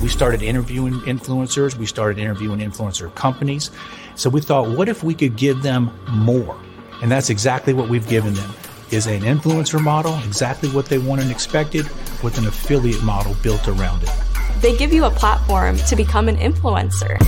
We started interviewing influencers. We started interviewing influencer companies. So we thought, what if we could give them more? And that's exactly what we've given them. is an influencer model, exactly what they wanted and expected, with an affiliate model built around it. They give you a platform to become an influencer.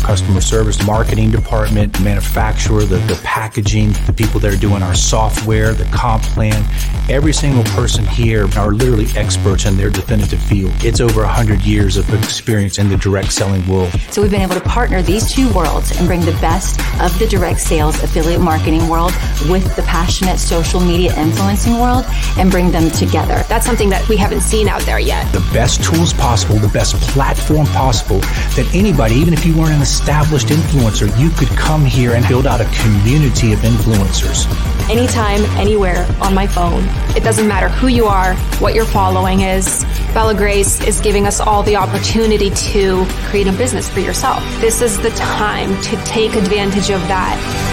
Customer service, marketing department, manufacturer, the, the packaging, the people that are doing our software, the comp plan. Every single person here are literally experts in their definitive field. It's over one hundred years of experience in the direct selling world. So we've been able to partner these two worlds and bring the best of the direct sales affiliate marketing world with the passionate social media influencing world and bring them together. That's something that we haven't seen out there yet. The best tools possible, the best platform possible that anybody, even if you weren't in the established influencer, you could come here and build out a community of influencers. Anytime, anywhere, on my phone. It doesn't matter who you are, what your following is. Bella Grace is giving us all the opportunity to create a business for yourself. This is the time to take advantage of that.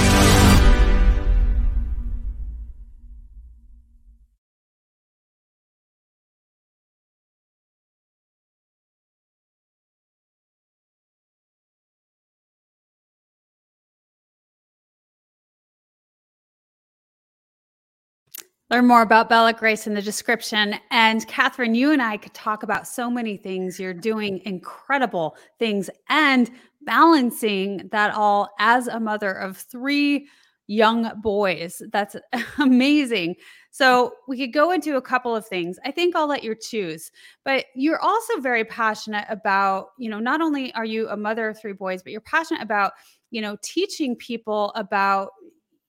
Learn more about Bella Grace in the description. And Katherine, you and I could talk about so many things. You're doing incredible things and balancing that all as a mother of three young boys. That's amazing. So we could go into a couple of things. I think I'll let you choose, but you're also very passionate about, you know, not only are you a mother of three boys, but you're passionate about, you know, teaching people about,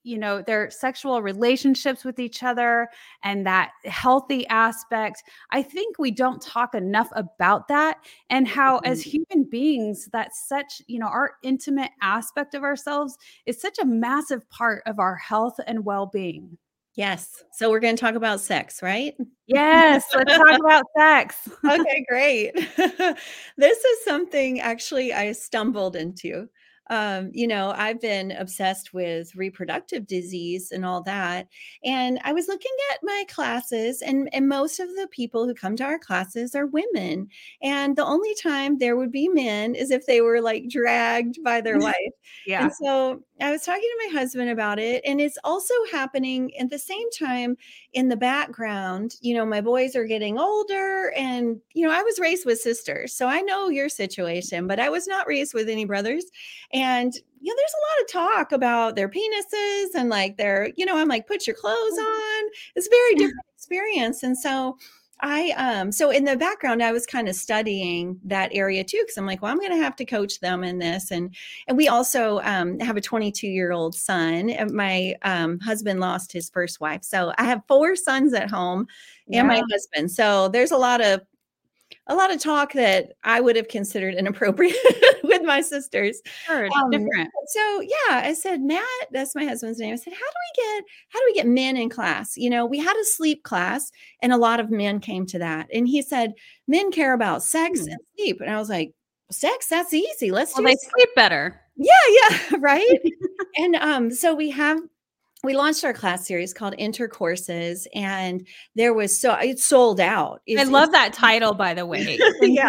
you know, their sexual relationships with each other and that healthy aspect. I think we don't talk enough about that and how as human beings, that's such, you know, our intimate aspect of ourselves is such a massive part of our health and well-being. Yes. So we're going to talk about sex, right? Yes. Let's talk about sex. Okay, great. This is something actually I stumbled into. Um, you know, I've been obsessed with reproductive disease and all that. And I was looking at my classes and, and most of the people who come to our classes are women. And the only time there would be men is if they were like dragged by their wife. Yeah. And so I was talking to my husband about it, and it's also happening at the same time in the background. You know, my boys are getting older and, you know, I was raised with sisters, so I know your situation, but I was not raised with any brothers. And, you know, there's a lot of talk about their penises and like their, you know, I'm like, put your clothes on. It's a very different experience. And so I, um, so in the background, I was kind of studying that area too, because I'm like, well, I'm going to have to coach them in this. And, and we also, um, have a twenty-two year old son. My, um, husband lost his first wife. So I have four sons at home yeah. and my husband. So there's a lot of, a lot of talk that I would have considered inappropriate with my sisters. Sure, it's um, different. So yeah, I said, Matt, that's my husband's name. I said, how do we get, how do we get men in class? You know, we had a sleep class and a lot of men came to that. And he said, men care about sex mm. and sleep. And I was like, sex, that's easy. Let's well, do they sleep. sleep better. Yeah. Yeah. Right. and um, so we have, we launched our class series called Intercourses, and there was so it sold out. It's, I love that title, by the way. Intercourses. yeah.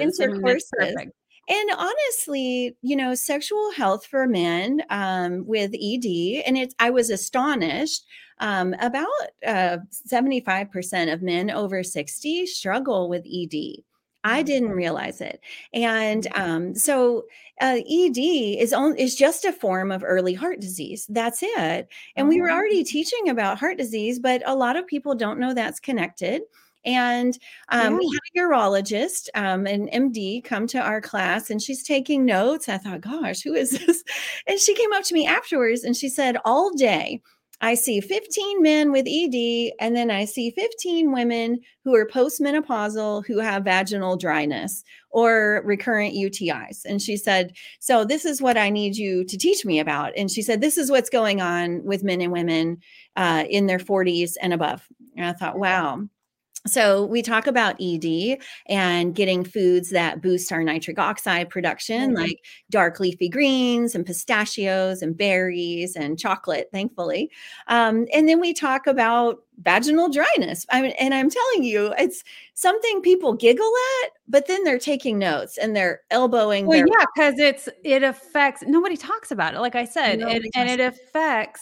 Intercourses. I mean, and honestly, you know, sexual health for men um, with E D, and it's, I was astonished. Um, about uh, seventy-five percent of men over sixty struggle with E D. I didn't realize it. And um, so uh, E D is on, is just a form of early heart disease. That's it. And we were already teaching about heart disease, but a lot of people don't know that's connected. And um, yeah. we had a urologist, um, an M D, come to our class, and she's taking notes. I thought, gosh, who is this? And she came up to me afterwards and she said, all day, I see fifteen men with E D, and then I see fifteen women who are postmenopausal who have vaginal dryness or recurrent U T Is. And she said, so this is what I need you to teach me about. And she said, this is what's going on with men and women uh, in their forties and above. And I thought, wow. So we talk about E D and getting foods that boost our nitric oxide production, mm-hmm. like dark leafy greens and pistachios and berries and chocolate, thankfully. Um, and then we talk about vaginal dryness. I mean, and I'm telling you, it's something people giggle at, but then they're taking notes and they're elbowing. Well, their yeah, because it's it affects. Nobody talks about it. Like I said, it, and it affects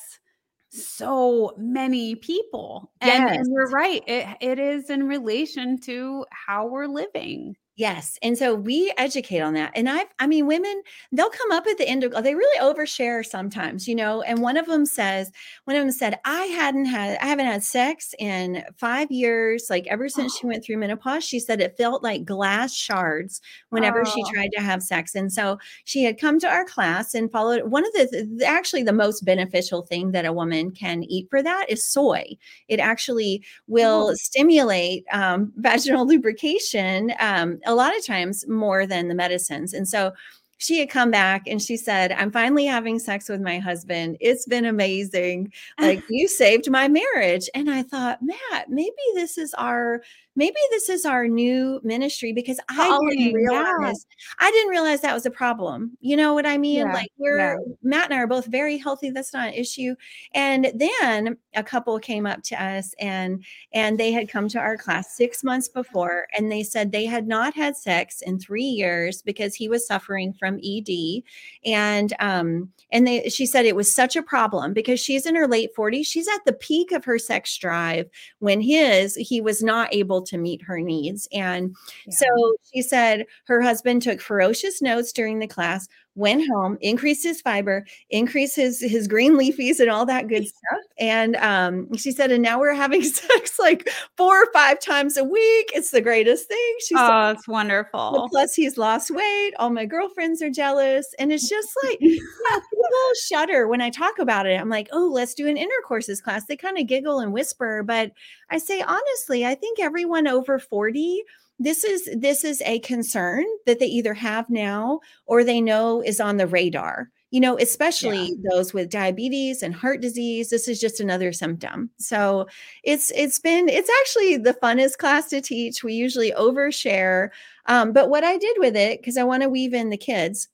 so many people. And, yes. and you're right. It, it is in relation to how we're living. Yes. And so we educate on that. And I've, I mean, women, they'll come up at the end of, they really overshare sometimes, you know, and one of them says, one of them said, I hadn't had, I haven't had sex in five years. Like ever since oh. she went through menopause, she said it felt like glass shards whenever oh. she tried to have sex. And so she had come to our class and followed one of the, actually the most beneficial thing that a woman can eat for that is soy. It actually will oh. stimulate um, vaginal lubrication. Um, a lot of times more than the medicines. And so she had come back and she said, I'm finally having sex with my husband. It's been amazing. Like you saved my marriage. And I thought, Matt, maybe this is our, maybe this is our new ministry because I oh, didn't realize, yeah. I didn't realize that was a problem. You know what I mean? Yeah, like we're, yeah. Matt and I are both very healthy. That's not an issue. And then a couple came up to us and, and they had come to our class six months before. And they said they had not had sex in three years because he was suffering from E D. And, um, and they, she said it was such a problem because she's in her late forties. She's at the peak of her sex drive when his, he was not able to meet her needs. And yeah. so she said her husband took ferocious notes during the class, went home, increased his fiber, increased his, his green leafies and all that good stuff. And um, she said, and now we're having sex like four or five times a week. It's the greatest thing. She oh, said, it's wonderful. Well, plus he's lost weight. All my girlfriends are jealous. And it's just like, yeah, people shudder when I talk about it. I'm like, oh, let's do an intercourses class. They kind of giggle and whisper. But I say, honestly, I think everyone over forty, This is this is a concern that they either have now or they know is on the radar, you know, especially yeah. those with diabetes and heart disease. This is just another symptom. So it's it's been it's actually the funnest class to teach. We usually overshare. Um, but what I did with it, because I want to weave in the kids,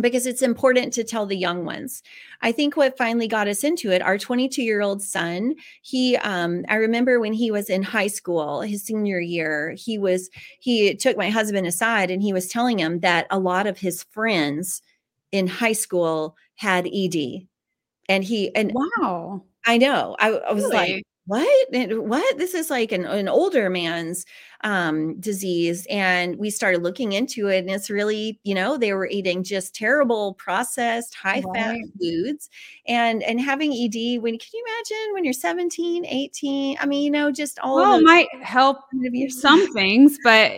because it's important to tell the young ones. I think what finally got us into it, our twenty-two-year-old son, he, um, I remember when he was in high school, his senior year, he was, he took my husband aside and he was telling him that a lot of his friends in high school had E D. And he, and wow, I know, I, I was really? like, what? What? This is like an, an older man's um, disease. And we started looking into it and it's really, you know, they were eating just terrible processed high right. fat foods and, and having E D when, can you imagine when you're seventeen, eighteen, I mean, you know, just all well, it might help some things, but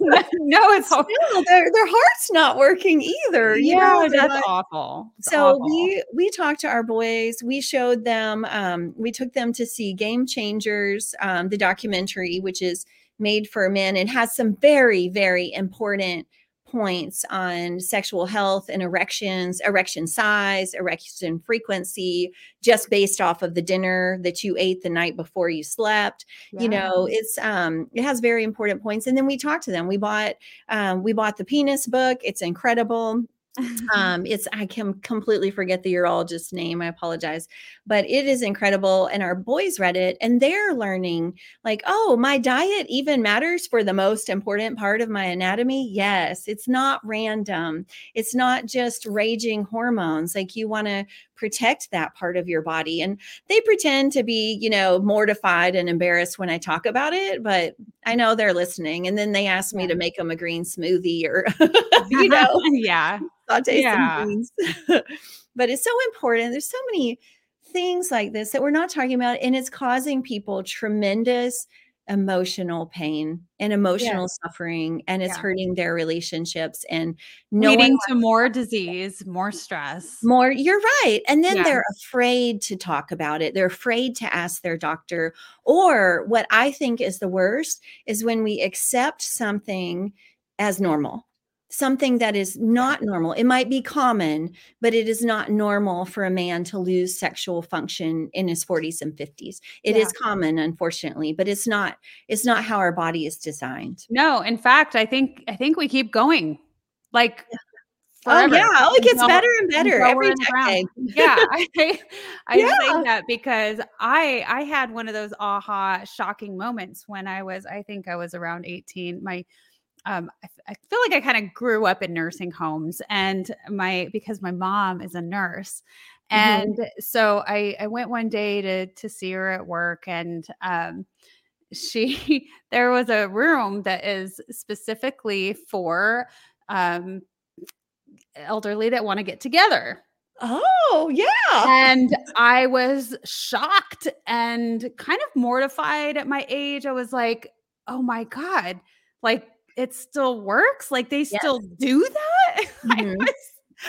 no, it's still, their, their heart's not working either. You yeah, know? That's like, awful. It's so awful. we, we talked to our boys, we showed them, um, we took them to see Game Changers, um, the documentary, which is made for men and has some very, very important points on sexual health and erections, erection size, erection frequency, just based off of the dinner that you ate the night before you slept. Yeah. You know, it's, um, it has very important points. And then we talked to them. We bought, um, we bought the penis book. It's incredible. um, it's, I can completely forget the urologist's name. I apologize, but it is incredible. And our boys read it and they're learning like, oh, my diet even matters for the most important part of my anatomy. Yes. It's not random. It's not just raging hormones. Like you want to protect that part of your body. And they pretend to be, you know, mortified and embarrassed when I talk about it, but I know they're listening. And then they ask me yeah. to make them a green smoothie or, you know, yeah. saute yeah. some beans. But it's so important. There's so many things like this that we're not talking about, and it's causing people tremendous emotional pain and emotional yes. suffering, and it's yeah. hurting their relationships and no leading to more disease, more stress, more. You're right. And then yes. they're afraid to talk about it. They're afraid to ask their doctor. Or what I think is the worst is when we accept something as normal. Something that is not normal. It might be common, but it is not normal for a man to lose sexual function in his forties and fifties. It yeah. is common, unfortunately, but it's not, it's not how our body is designed. No, in fact, I think, I think we keep going like forever. Oh, yeah. Oh, it gets better and better every decade. Yeah. I, I yeah. say that because I, I had one of those aha shocking moments when I was, I think I was around eighteen. My Um, I, I feel like I kind of grew up in nursing homes and my, because my mom is a nurse And mm-hmm. so I, I went one day to, to see her at work, and um, she, there was a room that is specifically for um, elderly that want to get together. Oh, yeah. And I was shocked and kind of mortified at my age. I was like, oh my God, like it still works. Like they yes. still do that. Mm-hmm.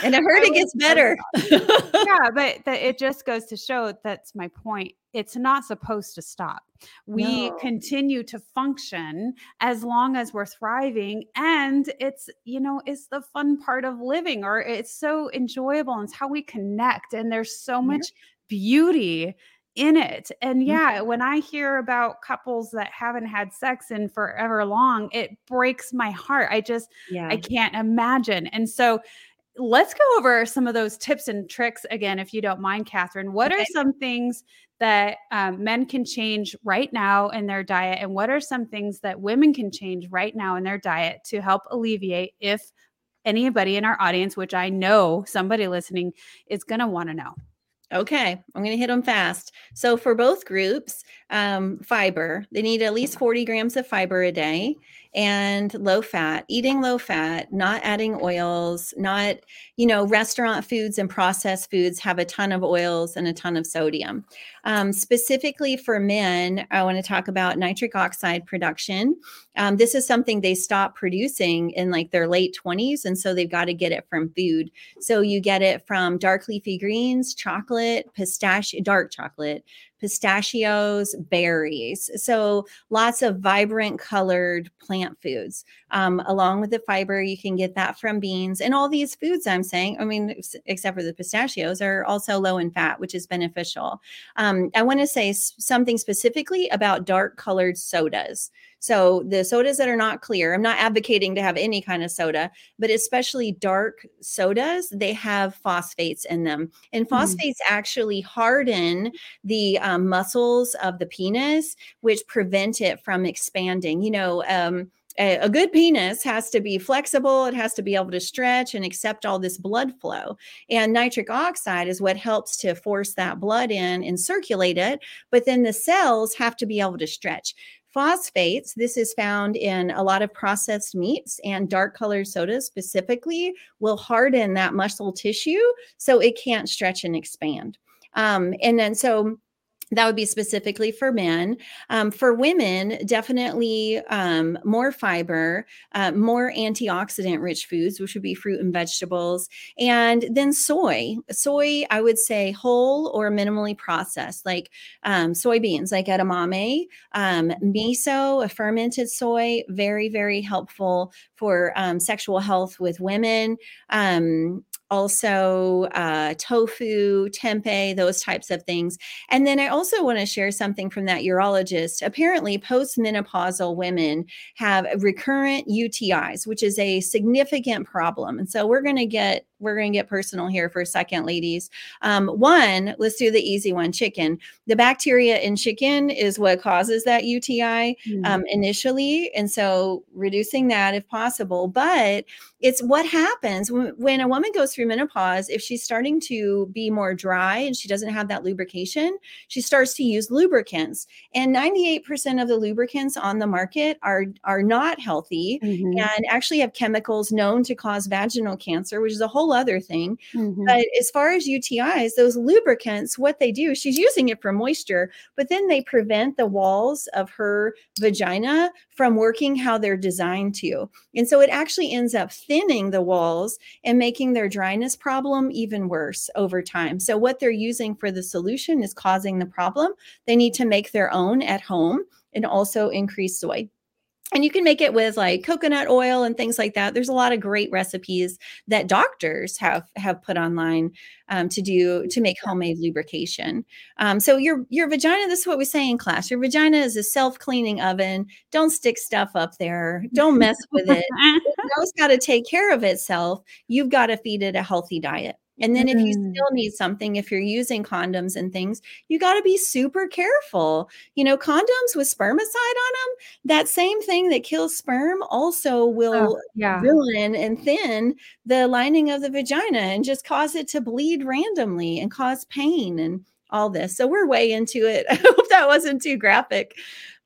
And I heard I it gets better. Yeah, but the, it just goes to show, that's my point. It's not supposed to stop. We no. continue to function as long as we're thriving. And it's, you know, it's the fun part of living, or it's so enjoyable, and it's how we connect. And there's so mm-hmm. much beauty in it. And yeah, when I hear about couples that haven't had sex in forever long, it breaks my heart. I just, yeah. I can't imagine. And so let's go over some of those tips and tricks again, if you don't mind, Katherine. What okay. are some things that um, men can change right now in their diet? And what are some things that women can change right now in their diet to help alleviate, if anybody in our audience, which I know somebody listening is going to want to know? Okay, I'm going to hit them fast. So for both groups, um, fiber, they need at least forty grams of fiber a day, and low fat, eating low fat, not adding oils, not, you know, restaurant foods and processed foods have a ton of oils and a ton of sodium. Um, specifically for men, I want to talk about nitric oxide production. Um, this is something they stop producing in like their late twenties. And so they've got to get it from food. So you get it from dark leafy greens, chocolate, pistachio, dark chocolate, pistachios, berries. So lots of vibrant colored plant foods. Um, along with the fiber, you can get that from beans, and all these foods I'm saying, I mean, except for the pistachios, are also low in fat, which is beneficial. Um, I want to say something specifically about dark colored sodas. So the sodas that are not clear, I'm not advocating to have any kind of soda, but especially dark sodas, they have phosphates in them. And phosphates mm-hmm. actually harden the um, muscles of the penis, which prevent it from expanding. You know, um, a, a good penis has to be flexible. It has to be able to stretch and accept all this blood flow. And nitric oxide is what helps to force that blood in and circulate it. But then the cells have to be able to stretch. Phosphates, this is found in a lot of processed meats, and dark colored sodas specifically will harden that muscle tissue so it can't stretch and expand. Um, and then so that would be specifically for men. Um, for women, definitely um, more fiber, uh, more antioxidant-rich foods, which would be fruit and vegetables, and then soy. Soy, I would say whole or minimally processed, like um, soybeans, like edamame, um, miso, a fermented soy, very, very helpful for um, sexual health with women. Um, also uh, tofu, tempeh, those types of things. And then I also want to share something from that urologist. Apparently, postmenopausal women have recurrent U T Is, which is a significant problem. And so we're going to get We're going to get personal here for a second, ladies. Um, one, let's do the easy one, chicken. The bacteria in chicken is what causes that U T I mm-hmm. um, initially. And so reducing that if possible. But it's what happens when, when a woman goes through menopause, if she's starting to be more dry and she doesn't have that lubrication, she starts to use lubricants. And ninety-eight percent of the lubricants on the market are, are not healthy mm-hmm. and actually have chemicals known to cause vaginal cancer, which is a whole other thing. Mm-hmm. But as far as U T Is, those lubricants, what they do, she's using it for moisture, but then they prevent the walls of her vagina from working how they're designed to. And so it actually ends up thinning the walls and making their dryness problem even worse over time. So what they're using for the solution is causing the problem. They need to make their own at home and also increase soy. And you can make it with like coconut oil and things like that. There's a lot of great recipes that doctors have have put online um, to do to make homemade lubrication. Um, so your your vagina, this is what we say in class. Your vagina is a self-cleaning oven. Don't stick stuff up there. Don't mess with it. It's got to take care of itself. You've got to feed it a healthy diet. And then mm-hmm. if you still need something, if you're using condoms and things, you got to be super careful. You know, condoms with spermicide on them, that same thing that kills sperm also will oh, yeah. ruin and thin the lining of the vagina and just cause it to bleed randomly and cause pain and all this. So we're way into it. I hope that wasn't too graphic.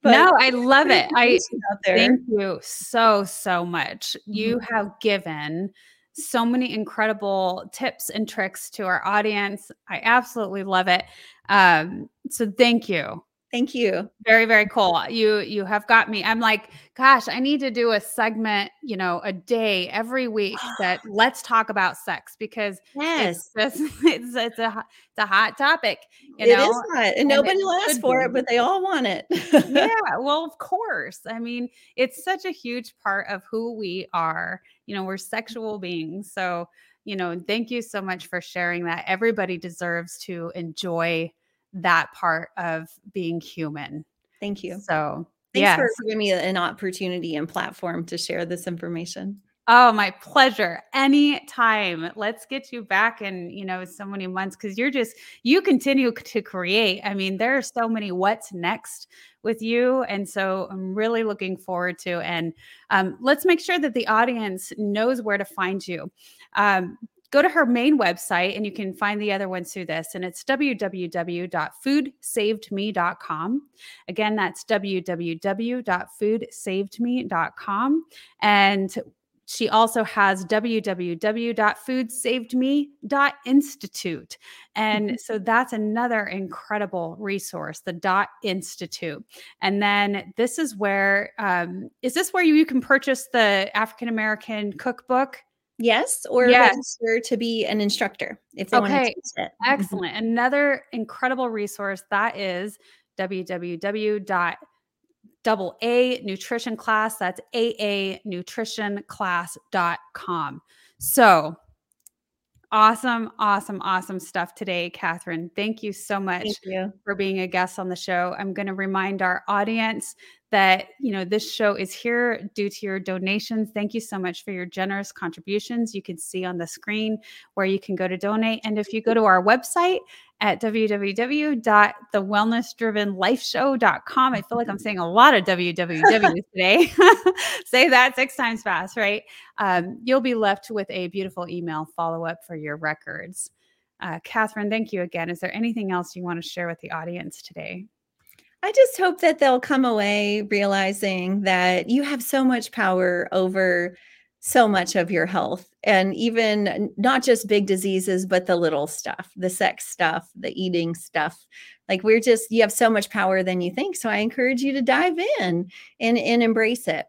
But no, I love it. I thank you so, so much. Mm-hmm. You have given so many incredible tips and tricks to our audience. I absolutely love it. Um, so thank you. Thank you. Very, very cool. You, you have got me. I'm like, gosh, I need to do a segment, you know, a day every week that let's talk about sex, because yes, it's, just, it's, it's a, it's a hot topic. You it know? Is hot, and, and nobody asks for it, but they all want it. Yeah. Well, of course. I mean, it's such a huge part of who we are. You know, we're sexual beings. So, you know, thank you so much for sharing that. Everybody deserves to enjoy that part of being human. Thank you. So thanks yes. for giving me an opportunity and platform to share this information. Oh, my pleasure. Anytime. Let's get you back in, you know, so many months, because you're just, you continue to create. I mean, there are so many what's next with you. And so I'm really looking forward to, and um, let's make sure that the audience knows where to find you. Um, Go to her main website and you can find the other ones through this. And it's w w w dot food saved me dot com. Again, that's w w w dot food saved me dot com. And she also has w w w dot food saved me dot institute. And so that's another incredible resource, the dot institute. And then this is where, um, is this where you, you can purchase the African-American cookbook? Yes, or yes. register to be an instructor if they okay. want to teach it. Excellent. Mm-hmm. Another incredible resource, that is w w w dot a a nutrition class. That's a a nutrition class dot com. So awesome, awesome, awesome stuff today, Katherine. Thank you so much you. for being a guest on the show. I'm going to remind our audience that, you know, this show is here due to your donations. Thank you so much for your generous contributions. You can see on the screen where you can go to donate. And if you go to our website at w w w dot the wellness driven life show dot com, I feel like I'm saying a lot of W W Ws today. Say that six times fast, right? Um, you'll be left with a beautiful email follow-up for your records. Uh, Katherine, thank you again. Is there anything else you want to share with the audience today? I just hope that they'll come away realizing that you have so much power over so much of your health, and even not just big diseases, but the little stuff, the sex stuff, the eating stuff. Like we're just, you have so much power than you think. So I encourage you to dive in and, and embrace it.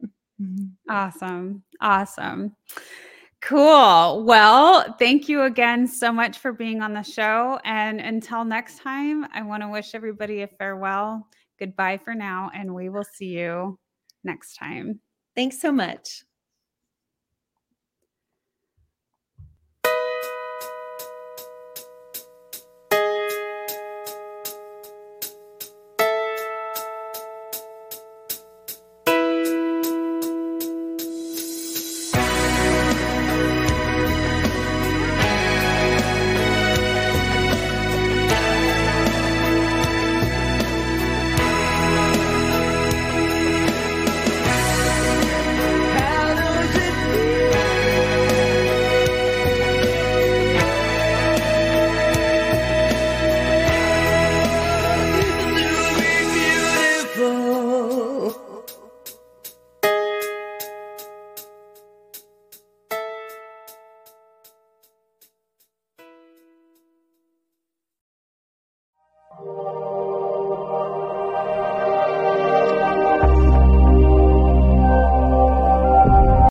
Awesome. Awesome. Cool. Well, thank you again so much for being on the show. And until next time, I want to wish everybody a farewell. Goodbye for now, and we will see you next time. Thanks so much.